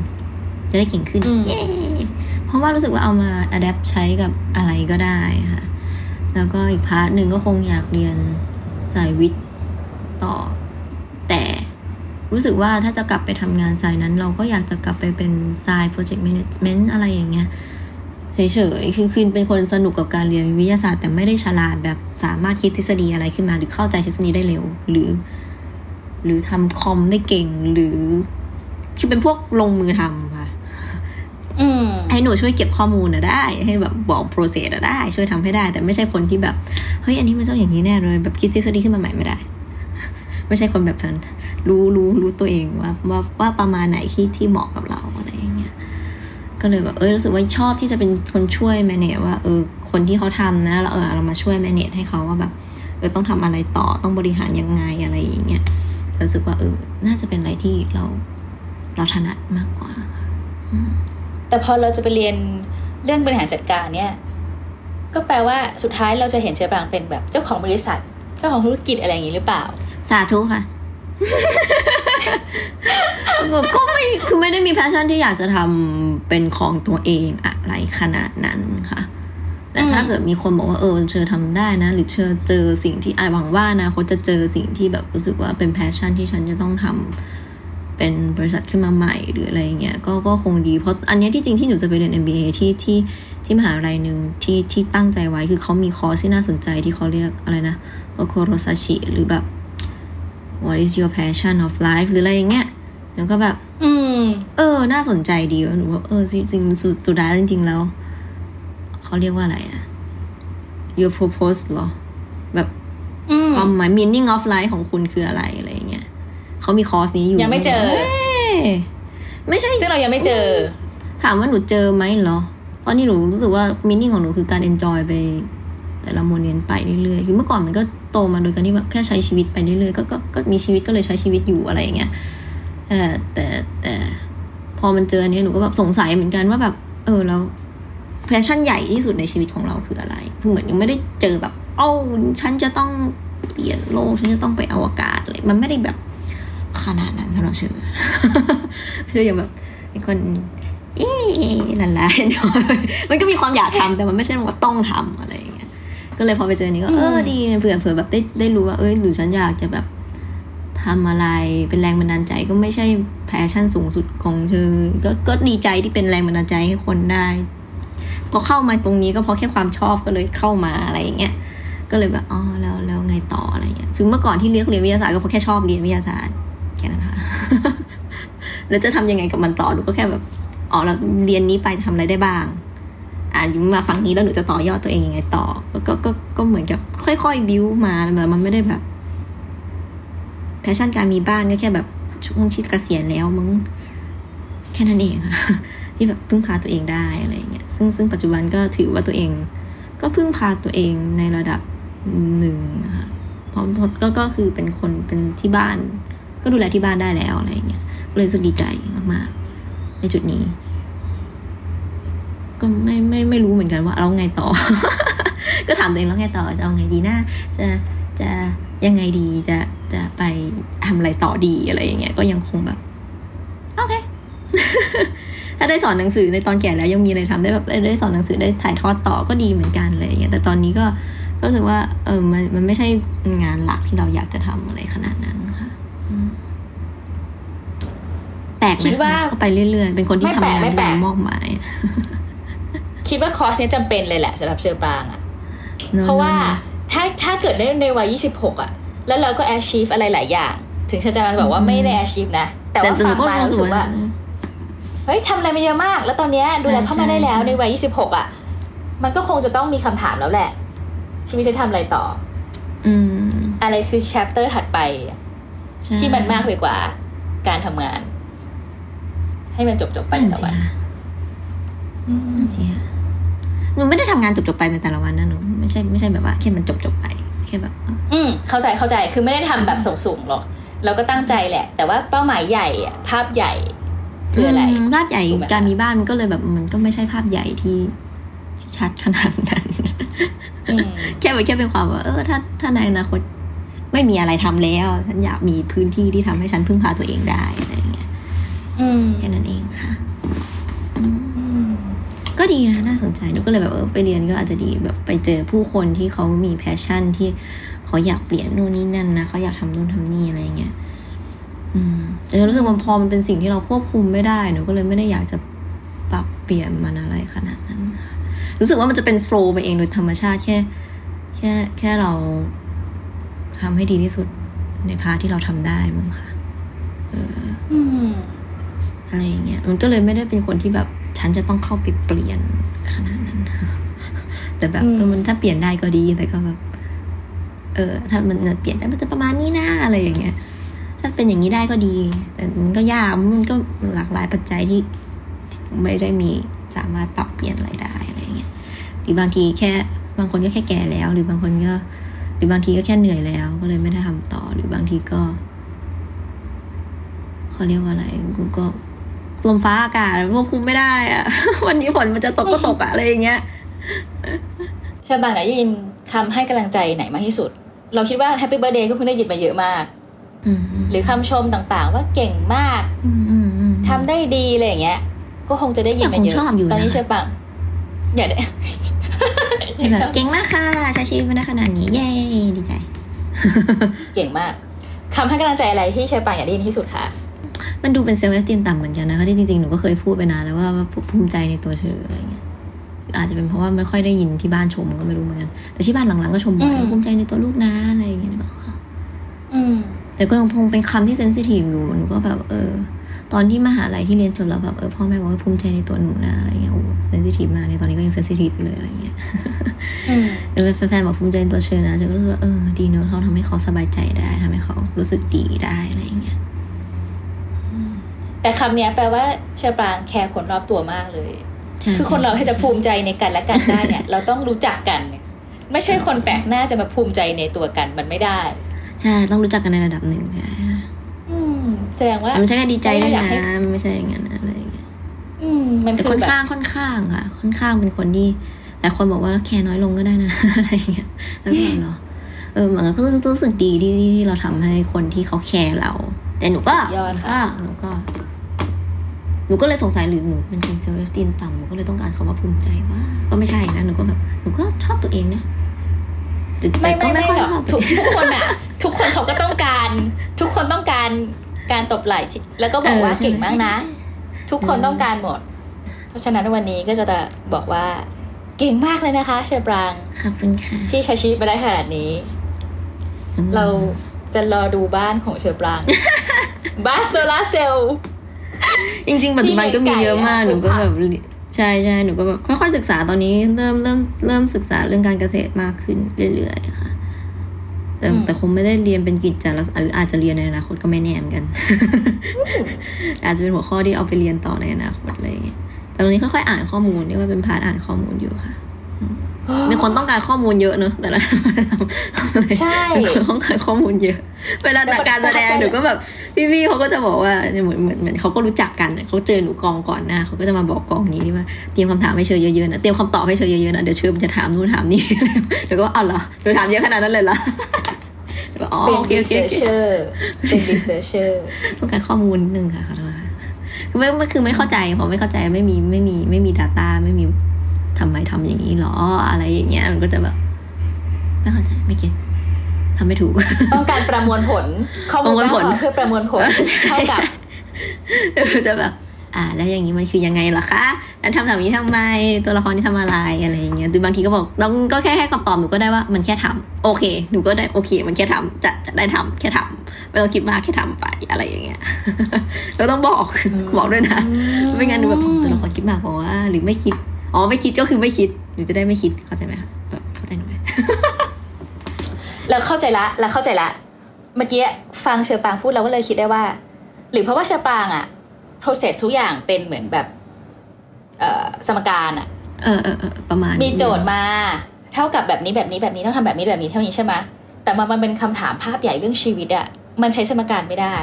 จะได้เก่งขึ้นเพราะว่ารู้สึกว่าเอามา adapt ใช้กับอะไรก็ได้ค่ะแล้วก็อีกพาร์ทหนึ่งก็คงอยากเรียนสายวิทย์ต่อแต่รู้สึกว่าถ้าจะกลับไปทำงานสายนั้นเราก็อยากจะกลับไปเป็นสาย project management อะไรอย่างเงี้ยเฉยๆคือเป็นคนสนุกกับการเรียนวิทยาศาสตร์แต่ไม่ได้ฉลาดแบบสามารถคิดทฤษฎีอะไรขึ้นมาหรือเข้าใจทฤษฎีได้เร็วหรือทำคอมได้เก่งหรือคือเป็นพวกลงมือทำค่ะ ให้หนูช่วยเก็บข้อมูลนะได้ให้แบบบอกโปรเซสอะได้ช่วยทำให้ได้แต่ไม่ใช่คนที่แบบเฮ้ยอันนี้มันต้องอย่างนี้แน่เลยแบบคิดทฤษฎีขึ้นมาใหม่ไม่ได้ไม่ใช่คนแบบนั้นรู้ตัวเองว่าประมาณไหนที่เหมาะกับเราอะไรอย่างเงี้ยก็เลยแบบรู้สึกว่าชอบที่จะเป็นคนช่วยแมเนจว่าคนที่เขาทำนะเราเรามาช่วยแมเนจให้เขาว่าแบบต้องทำอะไรต่อต้องบริหารยังไงอะไรอย่างเงี้ยรู้สึกว่าน่าจะเป็นอะไรที่เราถนัดมากกว่าแต่พอเราจะไปเรียนเรื่องบริหารจัดการเนี่ยก็แปลว่าสุดท้ายเราจะเห็นเชอปรางเป็นแบบเจ้าของบริษัทเจ้าของธุรกิจอะไรอย่างงี้หรือเปล่าสาธุค่ะก็ไม่คือไม่ได้มีแพชชั่นที่อยากจะทำเป็นของตัวเองอะไรขนาดนั้นค่ะแต่ถ้าเกิดมีคนบอกว่าเชอทำได้นะหรือเชอเจอสิ่งที่หวังว่านะเขาจะเจอสิ่งที่แบบรู้สึกว่าเป็นแพชชั่นที่ฉันจะต้องทำเป็นบริษัทขึ้นมาใหม่หรืออะไรเงี้ยก็คงดีเพราะอันนี้ที่จริงที่หนูจะไปเรียน MBA ที่มหาวิทยาลัยนึงที่ตั้งใจไว้คือเขามีคอร์สที่น่าสนใจที่เขาเรียกอะไรนะโอโคโรซาชิหรือแบบ what is your passion of life หรืออะไรอย่างเงี้ยแล้วก็แบบน่าสนใจดีหนูว่าจริงๆสุดท้ายจริงๆแล้วเขาเรียกว่าอะไรอ่ะ your purpose เหรอแบบความหมาย meaning of life ของคุณคืออะไรอะไรอย่างเงี้ยเขามีคอร์สนี้อยู่ยังไม่เจอไม่ใช่ซึ่งเรายังไม่เจอถามว่าหนูเจอไหมเหรอตอนนี้หนูรู้สึกว่า meaning ของหนูคือการ enjoy ไปแต่ละโมเมนต์ไปเรื่อยๆคือเมื่อก่อนมันก็โตมาโดยการที่แบบแค่ใช้ชีวิตไปเรื่อยๆก็มีชีวิตก็เลยใช้ชีวิตอยู่อะไรอย่างเงี้ยแต่พอมันเจออันนี้หนูก็แบบสงสัยเหมือนกันว่าแบบแล้วแพชชั่นใหญ่ที่สุดในชีวิตของเราคืออะไรคือเหมือนยังไม่ได้เจอแบบฉันจะต้องเปลี่ยนโลกฉันจะต้องไปอวกาศอะไรมันไม่ได้แบบขนาดนั้นสำหรับเชอ เชออย่างแบบเป็นคนนั่นแหละมันก็มีความอยากทำแต่มันไม่ใช่ว่าต้องทำอะไรอย่างเงี้ยก็เลยพอไปเจอนี้ก็ดีเผื่อแบบได้รู้ว่าหรือฉันอยากจะแบบทำอะไรเป็นแรงบันดาลใจก็ไม่ใช่แพชชั่นสูงสุดของเธอก็ดีใจที่เป็นแรงบันดาลใจให้คนได้พอเข้ามาตรงนี้ก็เพราะแค่ความชอบก็เลยเข้ามาอะไรอย่างเงี้ยก็เลยแบบแล้วไงต่ออะไรอย่างเงี้ยคือเมื่อก่อนที่เรียนวิทยาศาสตร์ก็เพราะแค่ชอบเรียนวิทยาศาสตร์แค่นั้นค่ะ แล้วจะทำยังไงกับมันต่อหนูก็แค่แบบเราเรียนนี้ไปทำอะไรได้บ้างอยู่มาฝั่งนี้แล้วหนูจะต่อยอดตัวเองยังไงต่อก็เหมือนกับค่อยๆบิ้วมาแล้วมันไม่ได้แบบแพชชั่นการมีบ้านก็แค่แบบช่วงที่เกษียณแล้วมึงแค่นั้นเองค่ะที่แบบพึ่งพาตัวเองได้อะไรอย่างเงี้ยซึ่งปัจจุบันก็ถือว่าตัวเองก็พึ่งพาตัวเองในระดับหนึ่งนะคะเพราะก็คือเป็นคนเป็นที่บ้านก็ดูแลที่บ้านได้แล้วอะไรอย่างเงี้ยเลยรู้สึกดีใจมากๆในจุดนี้ก็ไม่รู้เหมือนกันว่าเอาไงต่อ ก็ถามตัวเองแล้วไงต่อจะเอาไงดีนะจะยังไงดีจะไปทำอะไรต่อดีอะไรอย่างเงี้ยก็ยังคงแบบโอเค ถ้าได้สอนหนังสือในตอนแก่แล้วยังมีอะไรทำได้แบบได้สอนหนังสือได้ถ่ายทอดต่อก็ดีเหมือนกันเลยอย่างเงี้ยแต่ตอนนี้ก็รู้สึกว่ามันไม่ใช่งานหลักที่เราอยากจะทำอะไรขนาดนั้นค่ะแปลกคิดว่าไปเรื่อยๆเป็นคนที่ทำงานแบบมากมาย คิดว่าคอร์สนี้จำเป็นเลยแหละสำหรับเชอปรางอ่ะ no, เพราะว่า no, no. ถ้าเกิดในวัย26อ่ะแล้วเราก็ achieve อะไรหลายอย่างถึงเชอปรางบอกว่าไม่ได้ achieve นะแต่ว่าฟังมารู้สึกว่าเฮ้ยทำอะไรมาเยอะมากแล้วตอนนี้ดูแลพ่อมาได้แล้วในวัย26อ่ะมันก็คงจะต้องมีคำถามแล้วแหละชีวิตจะทำอะไรต่ออะไรคือแชปเตอร์ถัดไปที่มันมากไปกว่าการทำงานให้มันจบไปแต่ว่าหนูไม่ได้ทำงานจบไปในแต่ละวันนะหนูไม่ใช่แบบว่าแค่มันจบไปแค่แบบเข้าใจคือไม่ได้ทำแบบสูงๆหรอกเราก็ตั้งใจแหละแต่ว่าเป้าหมายใหญ่ภาพใหญ่คืออะไรภาพใหญ่การมีบ้านมันก็เลยแบบมันก็ไม่ใช่ภาพใหญ่ที่ชัดขนาดนั้น แค่เป็นความว่าถ้าในอนาคตไม่มีอะไรทำแล้วฉันอยากมีพื้นที่ที่ทำให้ฉันพึ่งพาตัวเองได้อะไรอย่างเงี้ยแค่นั้นเองค่ะก็ดีนะน่าสนใจหนูก็เลยแบบไปเรียนก็อาจจะดีแบบไปเจอผู้คนที่เขามีแพชชั่นที่เขาอยากเปลี่ยนนู่นนี่นั่นนะเขาอยากทำนู่นทำนี่อะไรอย่างเงี้ยแต่รู้สึกมันพอมันเป็นสิ่งที่เราควบคุมไม่ได้หนูก็เลยไม่ได้อยากจะปรับเปลี่ยนมันอะไรขนาดนั้นรู้สึกว่ามันจะเป็นโฟลว์ไปเองโดยธรรมชาติแค่เราทำให้ดีที่สุดในพาร์ทที่เราทำได้มั้งค่ะอะไรอย่างเงี้ยมันก็เลยไม่ได้เป็นคนที่แบบ ฉันจะต้องเข้าไปเปลี่ยนขนาดนั้นแต่แบบมันถ้าเปลี่ยนได้ก็ดีแต่ก็แบบถ้ามันเปลี่ยนได้มันจะประมาณนี้นะอะไรอย่างเงี้ยถ้าเป็นอย่างนี้ได้ก็ดีแต่มันก็ยากมันก็หลากหลายปัจจัยที่ไม่ได้มีสามารถปรับเปลี่ยนอะไรได้อะไรอย่างเงี้ยหรือบางทีแค่บางคนก็แค่แก่แล้วหรือบางคนก็หรือบางทีก็แค่เหนื่อยแล้วก็เลยไม่ได้ทำต่อหรือบางทีก็เขาเรียกว่าอะไรกูก็ลมฟ้าอากาศควบคุมไม่ได้อะวันนี้ฝนมันจะตกก็ตกอะอะไรอย่างเงี้ยชาวบ้านไหนยินคำให้กำลังใจไหนมากที่สุดเราคิดว่าแฮปปี้เบิร์ธเดย์ก็เพิ่งได้ยินมาเยอะมากหรือคำชมต่างๆว่าเก่งมากทำได้ดีอะไรอย่างเงี้ยก็คงจะได้ยินมาเยอะตอนนี้เชื่อป่ะอย่าได้แบบเก่งมากค่ะใช้ชีวิตมาได้ขนาดนี้เย้ดีใจเก่งมากคำให้กำลังใจอะไรที่เชื่อป่ะอยากได้ยินที่สุดค่ะมันดูเป็นเซลฟ์เอสติมต่ำเหมือนกันนะคะที่จริงๆหนูก็เคยพูดไปนานแล้วว่าภูมิใจในตัวเธออะไรเงี้ยอาจจะเป็นเพราะว่าไม่ค่อยได้ยินที่บ้านชมก็ไม่รู้เหมือนกันแต่ที่บ้านหลังๆก็ชมบ่อยภูมิใจในตัวลูกนะอะไรอย่างเงี้ยก็ค่ะแต่ก็ยังคงเป็นคำที่เซนซิทีฟอยู่หนูก็แบบตอนที่มหาลัยที่เรียนจบแล้วแบบพ่อแม่บอกว่าภูมิใจในตัวหนูนะอะไรเงี้ยโอ้เซนซิทีฟมากในตอนนี้ก็ยังเซนซิทีฟอยู่เลยอะไรเงี้ยแล้วแฟนๆบอกภูมิใจในตัวเธอนะเธอก็รู้สึกว่าดีเนอะเขาทำให้เขาสบายใจได้ทำให้เขารู้สึกดีได้อะไรเงี้ยแต่คำนี้แปลว่าเชอปรางแคร์คนรอบตัวมากเลยคือคนเราให้จะภูมิใจในกันและกันได้เนี่ยเราต้องรู้จักกันไม่ใช่คนแปลกหน้าจะมาภูมิใจในตัวกันมันไม่ได้ใช่ต้องรู้จักกันในระดับหนึ่งใช่แสดงว่ามันใช่การดีใจด้วยนะไม่ใช่อย่างนั้นอะไรอย่างเงี้ยมันคือค่อนข้างค่ะค่อนข้างเป็นคนที่หลายคนบอกว่าแคร์น้อยลงก็ได้นะอะไรอย่างเงี้ยแล้วก็เนาะเหมือนก็รู้สึกดีที่เราทำให้คนที่เขาแคร์เราแต่หนูก็เลยสงสัยหรือหนูเป็นคนเซลฟ์เอสติมต่ำหนูก็เลยต้องการคำว่าภูมิใจว่าก็ไม่ใช่นะหนูก็แบบหนูก็ชอบตัวเองนะแต่ก็ไม่ค่อยทุกคนอ่ะทุกคนเขาก็ต้องการทุกคนต้องการการตบไหล่แล้วก็บอกว่าเก่งมากนะทุกคนต้องการหมดเพราะฉะนั้นวันนี้ก็จะบอกว่าเก่งมากเลยนะคะเชอปรางขอบคุณค่ะที่ใช้ชีวิตมาได้ขนาดนี้เราจะรอดูบ้านของเชอปรางบ้านโซลาร์เซลล์จริงๆปัจจุบันก็มีเยอะมากหนูก็แบบใช่ๆหนูก็แบบค่อยๆศึกษาตอนนี้เริ่มศึกษาเรื่องการเกษตรมากขึ้นเรื่อยๆค่ะแต่คงไม่ได้เรียนเป็นกิจจาลักษณะหรืออาจจะเรียนในอนาคตก็ไม่แน่เหมือนกัน อาจจะเป็นหัวข้อที่เอาไปเรียนต่อในอนาคตอะไรอย่างเงี้ยแต่ตอนนี้ค่อยๆอ่านข้อมูลเรียกว่าเป็นพาร์ทอ่านข้อมูลอยู่ค่ะมีคนต้องการข้อมูลเยอะเนอะแต่ละใช่ต้องการข้อมูลเยอะเวลาในการแสดงหนูก็แบบพี่ๆเขาก็จะบอกว่าเหมือนเขาก็รู้จักกันเขาเจอหนูกองก่อนหน้าเขาก็จะมาบอกกองนี้ว่าเตรียมคำถามให้เชยเยอะๆนะเตรียมคำตอบให้เชยเยอะๆนะเดี๋ยวเชยมันจะถามนู่นถามนี่หนูก็เอาเหรอหนูถามเยอะขนาดนั้นเลยเหรอเป็นรีเสิร์ชเชอร์เป็นรีเสิร์ชเชอร์ต้องการข้อมูลนิดนึงค่ะขอโทษค่ะคือไม่เข้าใจพอไม่เข้าใจไม่มี data ไม่มีทำไมทำอย่างนี้หรออะไรอย่างเงี้ยมันก็จะแบบไม่เข้าใจไม่เก็ตทำไม่ถูกต้องการประมวลผลข้อมูลเพื่อประมวลผลเท่ากับจะแบบแล้วอย่างนี้มันคือยังไงล่ะคะการทำแบบนี้ทำไมตัวละครนี้ทำอะไรอะไรอย่างเงี้ยหรือบางทีก็บอกต้องก็แค่คำตอบหนูก็ได้ว่ามันแค่ทำโอเคหนูก็ได้โอเคมันแค่ทำจะได้ทำแค่ทำไม่ต้องคิดมากแค่ทำไปอะไรอย่างเงี้ยเราต้องบอกด้วยนะไม่งั้นหนูแบบตัวละครคิดมากเพราะว่าหรือไม่คิดอ๋อไม่คิดก็คือไม่คิดหนูจะได้ไม่คิดเข้าใจไหมคะแบบเข้าใจหนูไหม เราเข้าใจละเมื่อกี้ฟังเชอปางพูดเราก็เลยคิดได้ว่าหรือเพราะว่าเชอปางอะ process ทุกอย่างเป็นเหมือนแบบสมการอะประมาณมีโจทย์มาเท่ากับแบบนี้ต้องทำแบบนี้เท่านี้ใช่ไหมแต่มันเป็นคำถามภาพใหญ่เรื่องชีวิตอะมันใช้สมการไม่ได้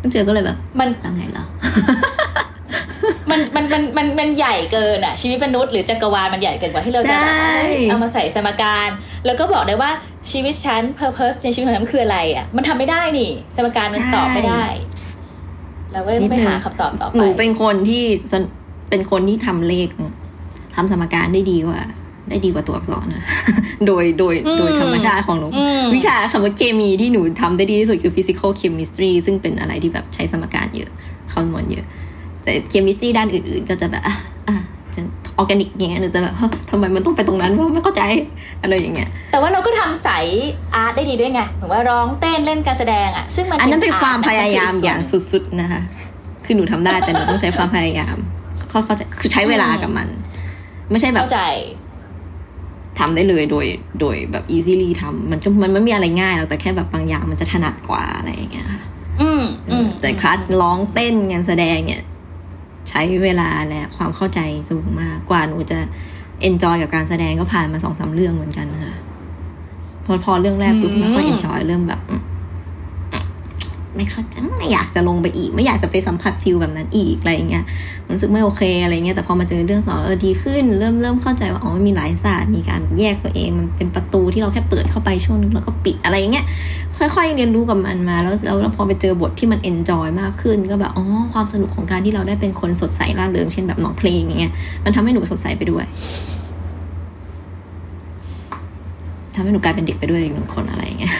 ต้องเจอก็เลยแบบมันยังไงเหรอ มันใหญ่เกินอะชีวิตมนุษย์หรือจักรวาลมันใหญ่เกินกว่าที่เราจะเอามาใส่สมการแล้วก็บอกได้ว่าชีวิตฉัน purpose ในชีวิตของฉันคืออะไรอะมันทำไม่ได้นี่สมการมันตอบไม่ได้เราก็ไม่หาคำตอบต่อไปหนูเป็นคนที่ทำเลขทำสมการได้ดีกว่าตัวอักษรนะโดยธรรมชาติของหนูวิชาคำว่าเคมีที่หนูทำได้ดีที่สุดคือ physical chemistry ซึ่งเป็นอะไรที่แบบใช้สมการเยอะคำนวณเยอะแต่เคมีด้านอื่นๆก็จะแบบจะออร์แกนิกอย่างเงี้ยหนูจะแบบทำไมมันต้องไปตรงนั้นวะไม่เข้าใจอะไรอย่างเงี้ยแต่ว่าเราก็ทำสายอาร์ตได้ดีด้วยไงหนูว่าร้องเต้นเล่นการแสดงอ่ะซึ่งมันอันนั้นเป็นความพยายามอย่างสุดๆนะคะคือหนูทำได้แต่หนูต้องใช้ความพยายาม เขาจะคือใช้เวลากับมันไม่ใช่แบบทำได้เลยโดยแบบ easily ทำมันไม่มีอะไรง่ายหรอกแต่แค่แบบบางอย่างมันจะถนัดกว่าอะไรอย่างเงี้ยค่ะแต่คัดร้องเต้นงานแสดงเนี่ยใช้เวลาและความเข้าใจสูงมากกว่าหนูจะ enjoy กับการแสดงก็ผ่านมา 2-3 เรื่องเหมือนกันค่ะพอเรื่องแรกปุ๊บไม่ค่อย enjoy เริ่มแบบไม่เข้าใจไม่อยากจะลงไปอีกไม่อยากจะไปสัมผัสฟิลแบบนั้นอีกอะไรอย่างเงี้ยรู้สึกไม่โอเคอะไรเงี้ยแต่พอมาเจอเรื่องสองดีขึ้นเริ่มเข้าใจว่าอ๋อมันมีหลายศาสตร์มีการแยกตัวเองมันเป็นประตูที่เราแค่เปิดเข้าไปช่วงนึงแล้วก็ปิดอะไรอย่างเงี้ยค่อยๆเรียนรู้กับมันมาแล้วพอไปเจอบทที่มันเอนจอยมากขึ้นก็แบบอ๋อความสนุกของการที่เราได้เป็นคนสดใสร่าเริงเช่นแบบน้องเพลงอย่างเงี้ยมันทำให้หนูสดใสไปด้วยทำให้หนูกลายเป็นเด็กไปด้วยอีกหนึ่งคนอะไรอย่างเงี้ย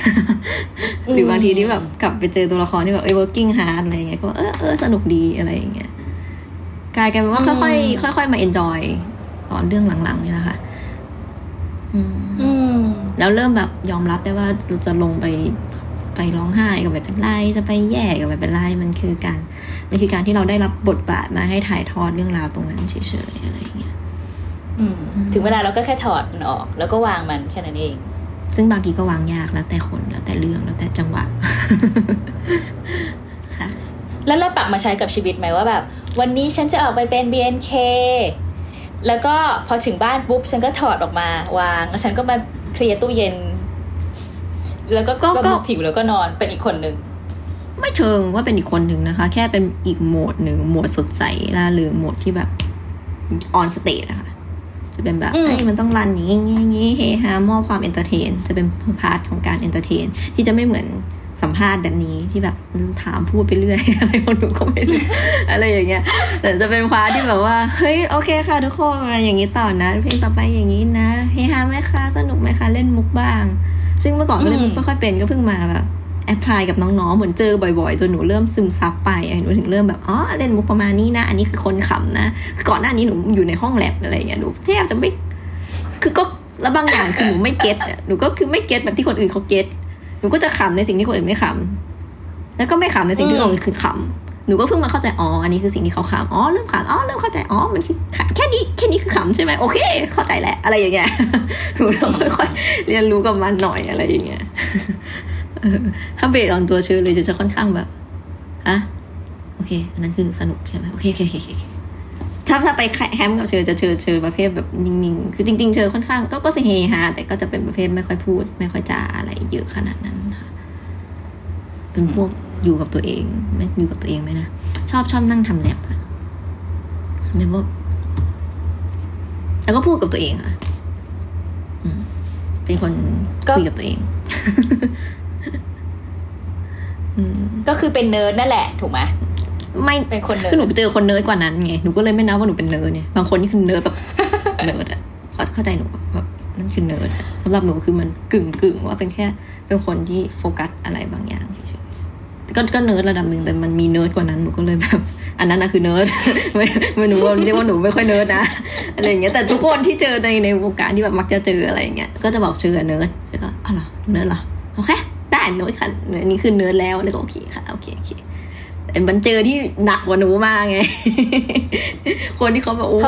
หรือบางทีที่แบบกลับไปเจอตัวละครที่แบบworking hard อะไรอย่างเงี้ยก็เออสนุกดีอะไรอย่างเงี้ยกลายเป็นว่าค่อยๆมา enjoy ตอนเรื่องหลังๆนี่แหละค่ะแล้วเริ่มแบบยอมรับได้ว่าเราจะลงไปร้องไห้ก็ไม่เป็นไรจะไปแย่ก็ไม่เป็นไรมันคือการที่เราได้รับบทบาทมาให้ถ่ายทอดเรื่องราวตรงนั้นเฉยๆอะไรอย่างเงี้ยถึงเวลาเราก็แค่ถอดมันออกแล้วก็วางมันแค่นั้นเองซึ่งบางทีก็วางยากแล้วแต่คนแล้วแต่เรื่องแล้วแต่จังหวะ แล้วเราปรับมาใช้กับชีวิตไหมว่าแบบวันนี้ฉันจะออกไปเป็น BNK แล้วก็พอถึงบ้านปุ๊บฉันก็ถอดออกมาวางแล้วฉันก็มาเคลียร์ตู้เย็นแล้วก็ผิวแล้วก็นอนเป็นอีกคนนึงไม่เชิงว่าเป็นอีกคนนึงนะคะแค่เป็นอีกโหมดนึงโหมดสดใสล่าเริงโหมดที่แบบออนสเตจนะคะจะเป็นแบบไอ้มันต้องรันอย่างงี้เฮฮามอบความเอนเตอร์เทนจะเป็นพาร์ทของการเอนเตอร์เทนที่จะไม่เหมือนสัมภาษณ์แบบนี้ที่แบบถามพูดไปเรื่อยอะไรคนดูก็ไม่รู้อะไรอย่างเงี้ยแต่จะเป็นพาร์ทที่แบบว่าเฮ้ยโอเคค่ะทุกคนมาอย่างงี้ต่อนะเพลงต่อไปอย่างงี้นะเฮฮาไหมคะสนุกไหมคะเล่นมุกบ้างซึ่งเมื่อก่อนก็เล่นมุกไม่ค่อยเป็นก็เพิ่งมาแบบแอพพลายกับน้องๆเหมือนเจอบ่อยๆจนหนูเริ่มซึมซับไปหนูถึงเริ่มแบบอ๋อเล่นมุกประมาณนี้นะอันนี้คือคนขำนะก่อนหน้านี้หนูอยู่ในห้องแลบอะไรอย่างเงี้ยหนูแทบจะไม่คือก็แล้วบางอย่างคือหนูไม่เก็ตหนูก็คือไม่เก็ตแบบที่คนอื่นเขาเก็ตหนูก็จะขำในสิ่งที่คนอื่นไม่ขำแล้วก็ไม่ขำในสิ่งที่คนอื่นคือขำหนูก็เพิ่งมาเข้าใจอ๋ออันนี้คือสิ่งที่เขาขำอ๋อเริ่มขำอ๋อเริ่มเข้าใจอ๋อมันคือแค่นี้คือขำใช่ไหมโอเคเข้าใจแหละอะไรอย่างเงี้ยหนูต้องค่อยๆเรียนรู้กับมันหน่อยอะไรอย่างเงี้ยถ้าเบสออนตัวเชื่อเลยจะค่อนข้างแบบอ่ะโอเคอันนั้นคือสนุกใช่ไหมโอเคๆถ้าไปแฮมกับเชื่อจะเชื่อประเภทแบบนิ่งๆคือจริงๆเชื่อค่อนข้างก็เฮฮาแต่ก็จะเป็นประเภทไม่ค่อยพูดไม่ค่อยจาอะไรเยอะขนาดนั้นค่ะเป็นพวกอยู่กับตัวเองไม่อยู่กับตัวเองไหมนะชอบนั่งทำแล็บอะเป็นพวกแล้วก็พูดกับตัวเองค่ะเป็นคนคุยกับตัวเองก็คือเป็นเนิร์ดนั่นแหละถูกไหมไม่เป็นคนเนิร์ดคือหนูเจอคนเนิร์ดกว่านั้นไงหนูก็เลยไม่นับว่าหนูเป็นเนิร์ดเนี่ยบางคนนี่คือเนิร์ดแบบเนิร์ดอ่ะเข้าใจหนูแบบนั่นคือเนิร์ดสำหรับหนูคือมันกึ่งว่าเป็นแค่เป็นคนที่โฟกัสอะไรบางอย่างเฉยๆก็เนิร์ดระดับหนึ่งแต่มันมีเนิร์ดกว่านั้นหนูก็เลยแบบอันนั้นนะคือเนิร์ดไม่หนูเรียกว่าหนูไม่ค่อยเนิร์ดนะอะไรอย่างเงี้ยแต่ทุกคนที่เจอในวงการที่แบบมักจะเจออะไรอย่างเงี้ยก็จะบอกเชื่อเนิร์ดแล้วก็อ๋อเหรอเนิร์ดเหรอโอเคได้หนูค่ะอันนี้คือเนื้อแล้วแล้วก็โอเคค่ะโอเคแต่มันเจอที่หนักกว่าหนูมากไง คนที่เขาแบบโอ้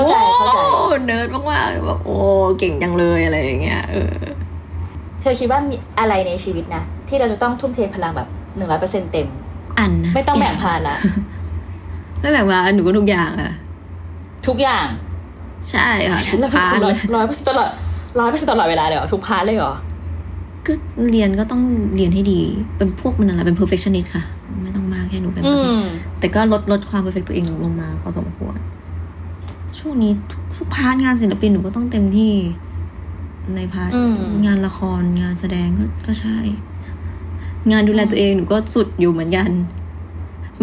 เนิร์ดมากๆแบบโอ้เก่งจังเลยอะไรอย่างเงี้ยเธอคิดว่ามีอะไรในชีวิตนะที่เราจะต้องทุ่มเทพลังแบบ 100% เต็มอันนะไม่ต้องแบ่งพาละ ไม่แบ่งพาหนูก็ทุกอย่างอะทุกอย่างใช่ค่ะทุกพาร์ท 100% ตลอดเวลาเลยเหรอทุกพาร์ทเลยเหรอก็เรียนก็ต้องเรียนให้ดีเป็นพวกมันอะไรเป็น perfectionist ค่ะไม่ต้องมากแค่หนูเป็นแต่ก็ลดความ perfect ตัวเองลงมาพอสมควรช่วงนี้ทุกพาร์ทงานศิลปินหนูก็ต้องเต็มที่ในพาร์ทงานละครงานแสดงก็ใช่งานดูแลตัวเองหนูก็สุดอยู่เหมือนกัน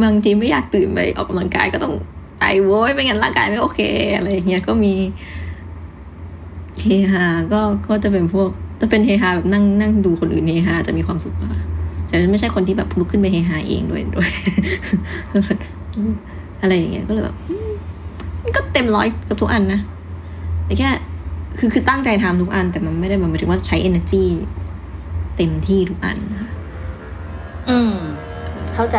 บางทีไม่อยากตื่นไปออกกำลังกายก็ต้องไปโว้ยไม่งั้นร่างกายไม่โอเคอะไรอย่างเงี้ยก็มีเฮฮาก็จะเป็นพวกจะเป็นเฮฮาแบบนั่งดูคนอื่นเฮฮาจะมีความสุขกว่าแต่ไม่ใช่คนที่แบบลุกขึ้นไปเฮฮาเองด้วยอะไรอย่างเงี้ยก็เลยแบบก็เต็มร้อยกับทุกอันนะแต่แค่คือตั้งใจทำทุกอันแต่มันไม่ได้หมายถึงว่าใช้ energy เต็มที่ทุกอันนะเข้าใจ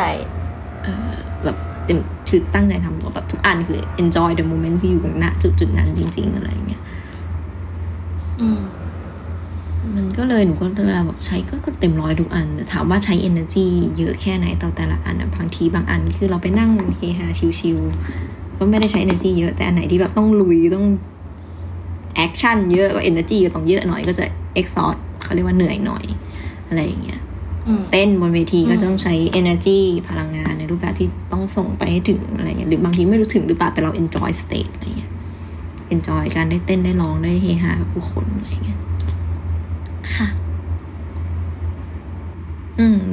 แบบเต็ม คือตั้งใจทำแบบทุกอันคือ enjoy the moment คืออยู่กับณจุดๆนั้นจริงๆอะไรอย่างเงี้ยมันก็เลยหนูก็เวลาแบบใช้ก็เต็มร้อยทุกอันแต่ถามว่าใช้ energy เยอะแค่ไหนต่อแต่ละอันบางทีบางอันคือเราไปนั่งเฮฮาชิลๆก็ไม่ได้ใช้ energy เยอะแต่อันไหนที่แบบต้องลุยต้องแอคชั่นเยอะก็ energy ก็ต้องเยอะหน่อยก็จะ exhaust เขาเรียกว่าเหนื่อยหน่อยอะไรอย่างเงี้ยเต้นบนเวทีก็ต้องใช้ energy พลังงานในรูปแบบที่ต้องส่งไปให้ถึงอะไรอย่างเงี้ยหรือบางทีไม่รู้ถึงหรือเปล่าแต่เรา enjoy stage อะไรอย่างเงี้ย enjoy การได้เต้นได้ร้องได้เฮฮากับผู้คนอะไรอย่างเงี้ยค่ะ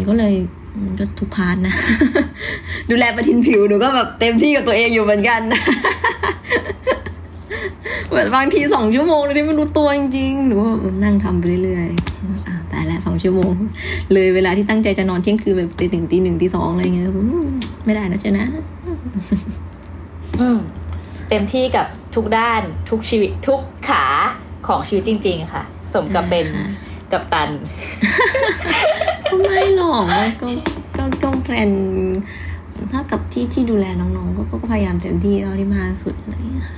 ก็เลยก็ทุกพาร์ทนะ ดูแลประทินผิวหนูก็แบบเต็มที่กับตัวเองอยู่เหมือนกันเหมือนบางที2ชั่วโมงเลยไม่รู้ตัวจริงๆหนูนั่งทำไปเรื่อยๆแต่ละ2ชั่วโมงเลยเวลาที่ตั้งใจจะนอนเที่ยงคืนแบบไปถึง 1:00 น 2:00 นอะไรเงี้ยไม่ได้นะเจ้านะเต็มที่กับทุกด้านทุกชีวิตทุกขาของชีวิตจริงๆค่ะสมกับเป็นกัปตันไม่หรอกก็แพลนถ้ากับที่ดูแลน้องๆก็พยายามเต็มที่เอาที่มากสุดอะไรอย่างเงี้ยค่ะ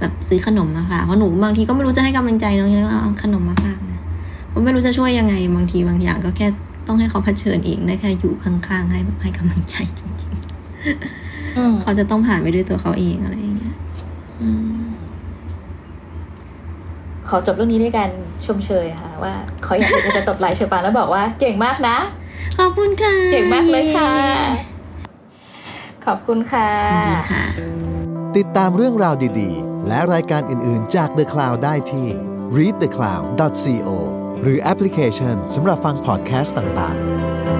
แบบซื้อขนมมาฝากเพราะหนูบางทีก็ไม่รู้จะให้กำลังใจน้องยังไงก็เอาขนมมาฝากนะเพราะไม่รู้จะช่วยยังไงบางทีบางอย่างก็แค่ต้องให้เขาเผชิญเองได้แค่อยู่ข้างๆให้กำลังใจจริงๆเขาจะต้องผ่านไปด้วยตัวเขาเองอะไรอย่างเงี้ยขอจบเรื่องนี้ด้วยกันชมเชยค่ะว่าขออยากเป็นจะตบไหล่เชปาแล้วบอกว่าเก่งมากนะขอบคุณค่ะเก่งมากเลยค่ะขอบคุณค่ะติดตามเรื่องราวดีๆและรายการอื่นๆจาก The Cloud ได้ที่ readthecloud.co หรือแอปพลิเคชันสำหรับฟังพอดแคสต์ต่างๆ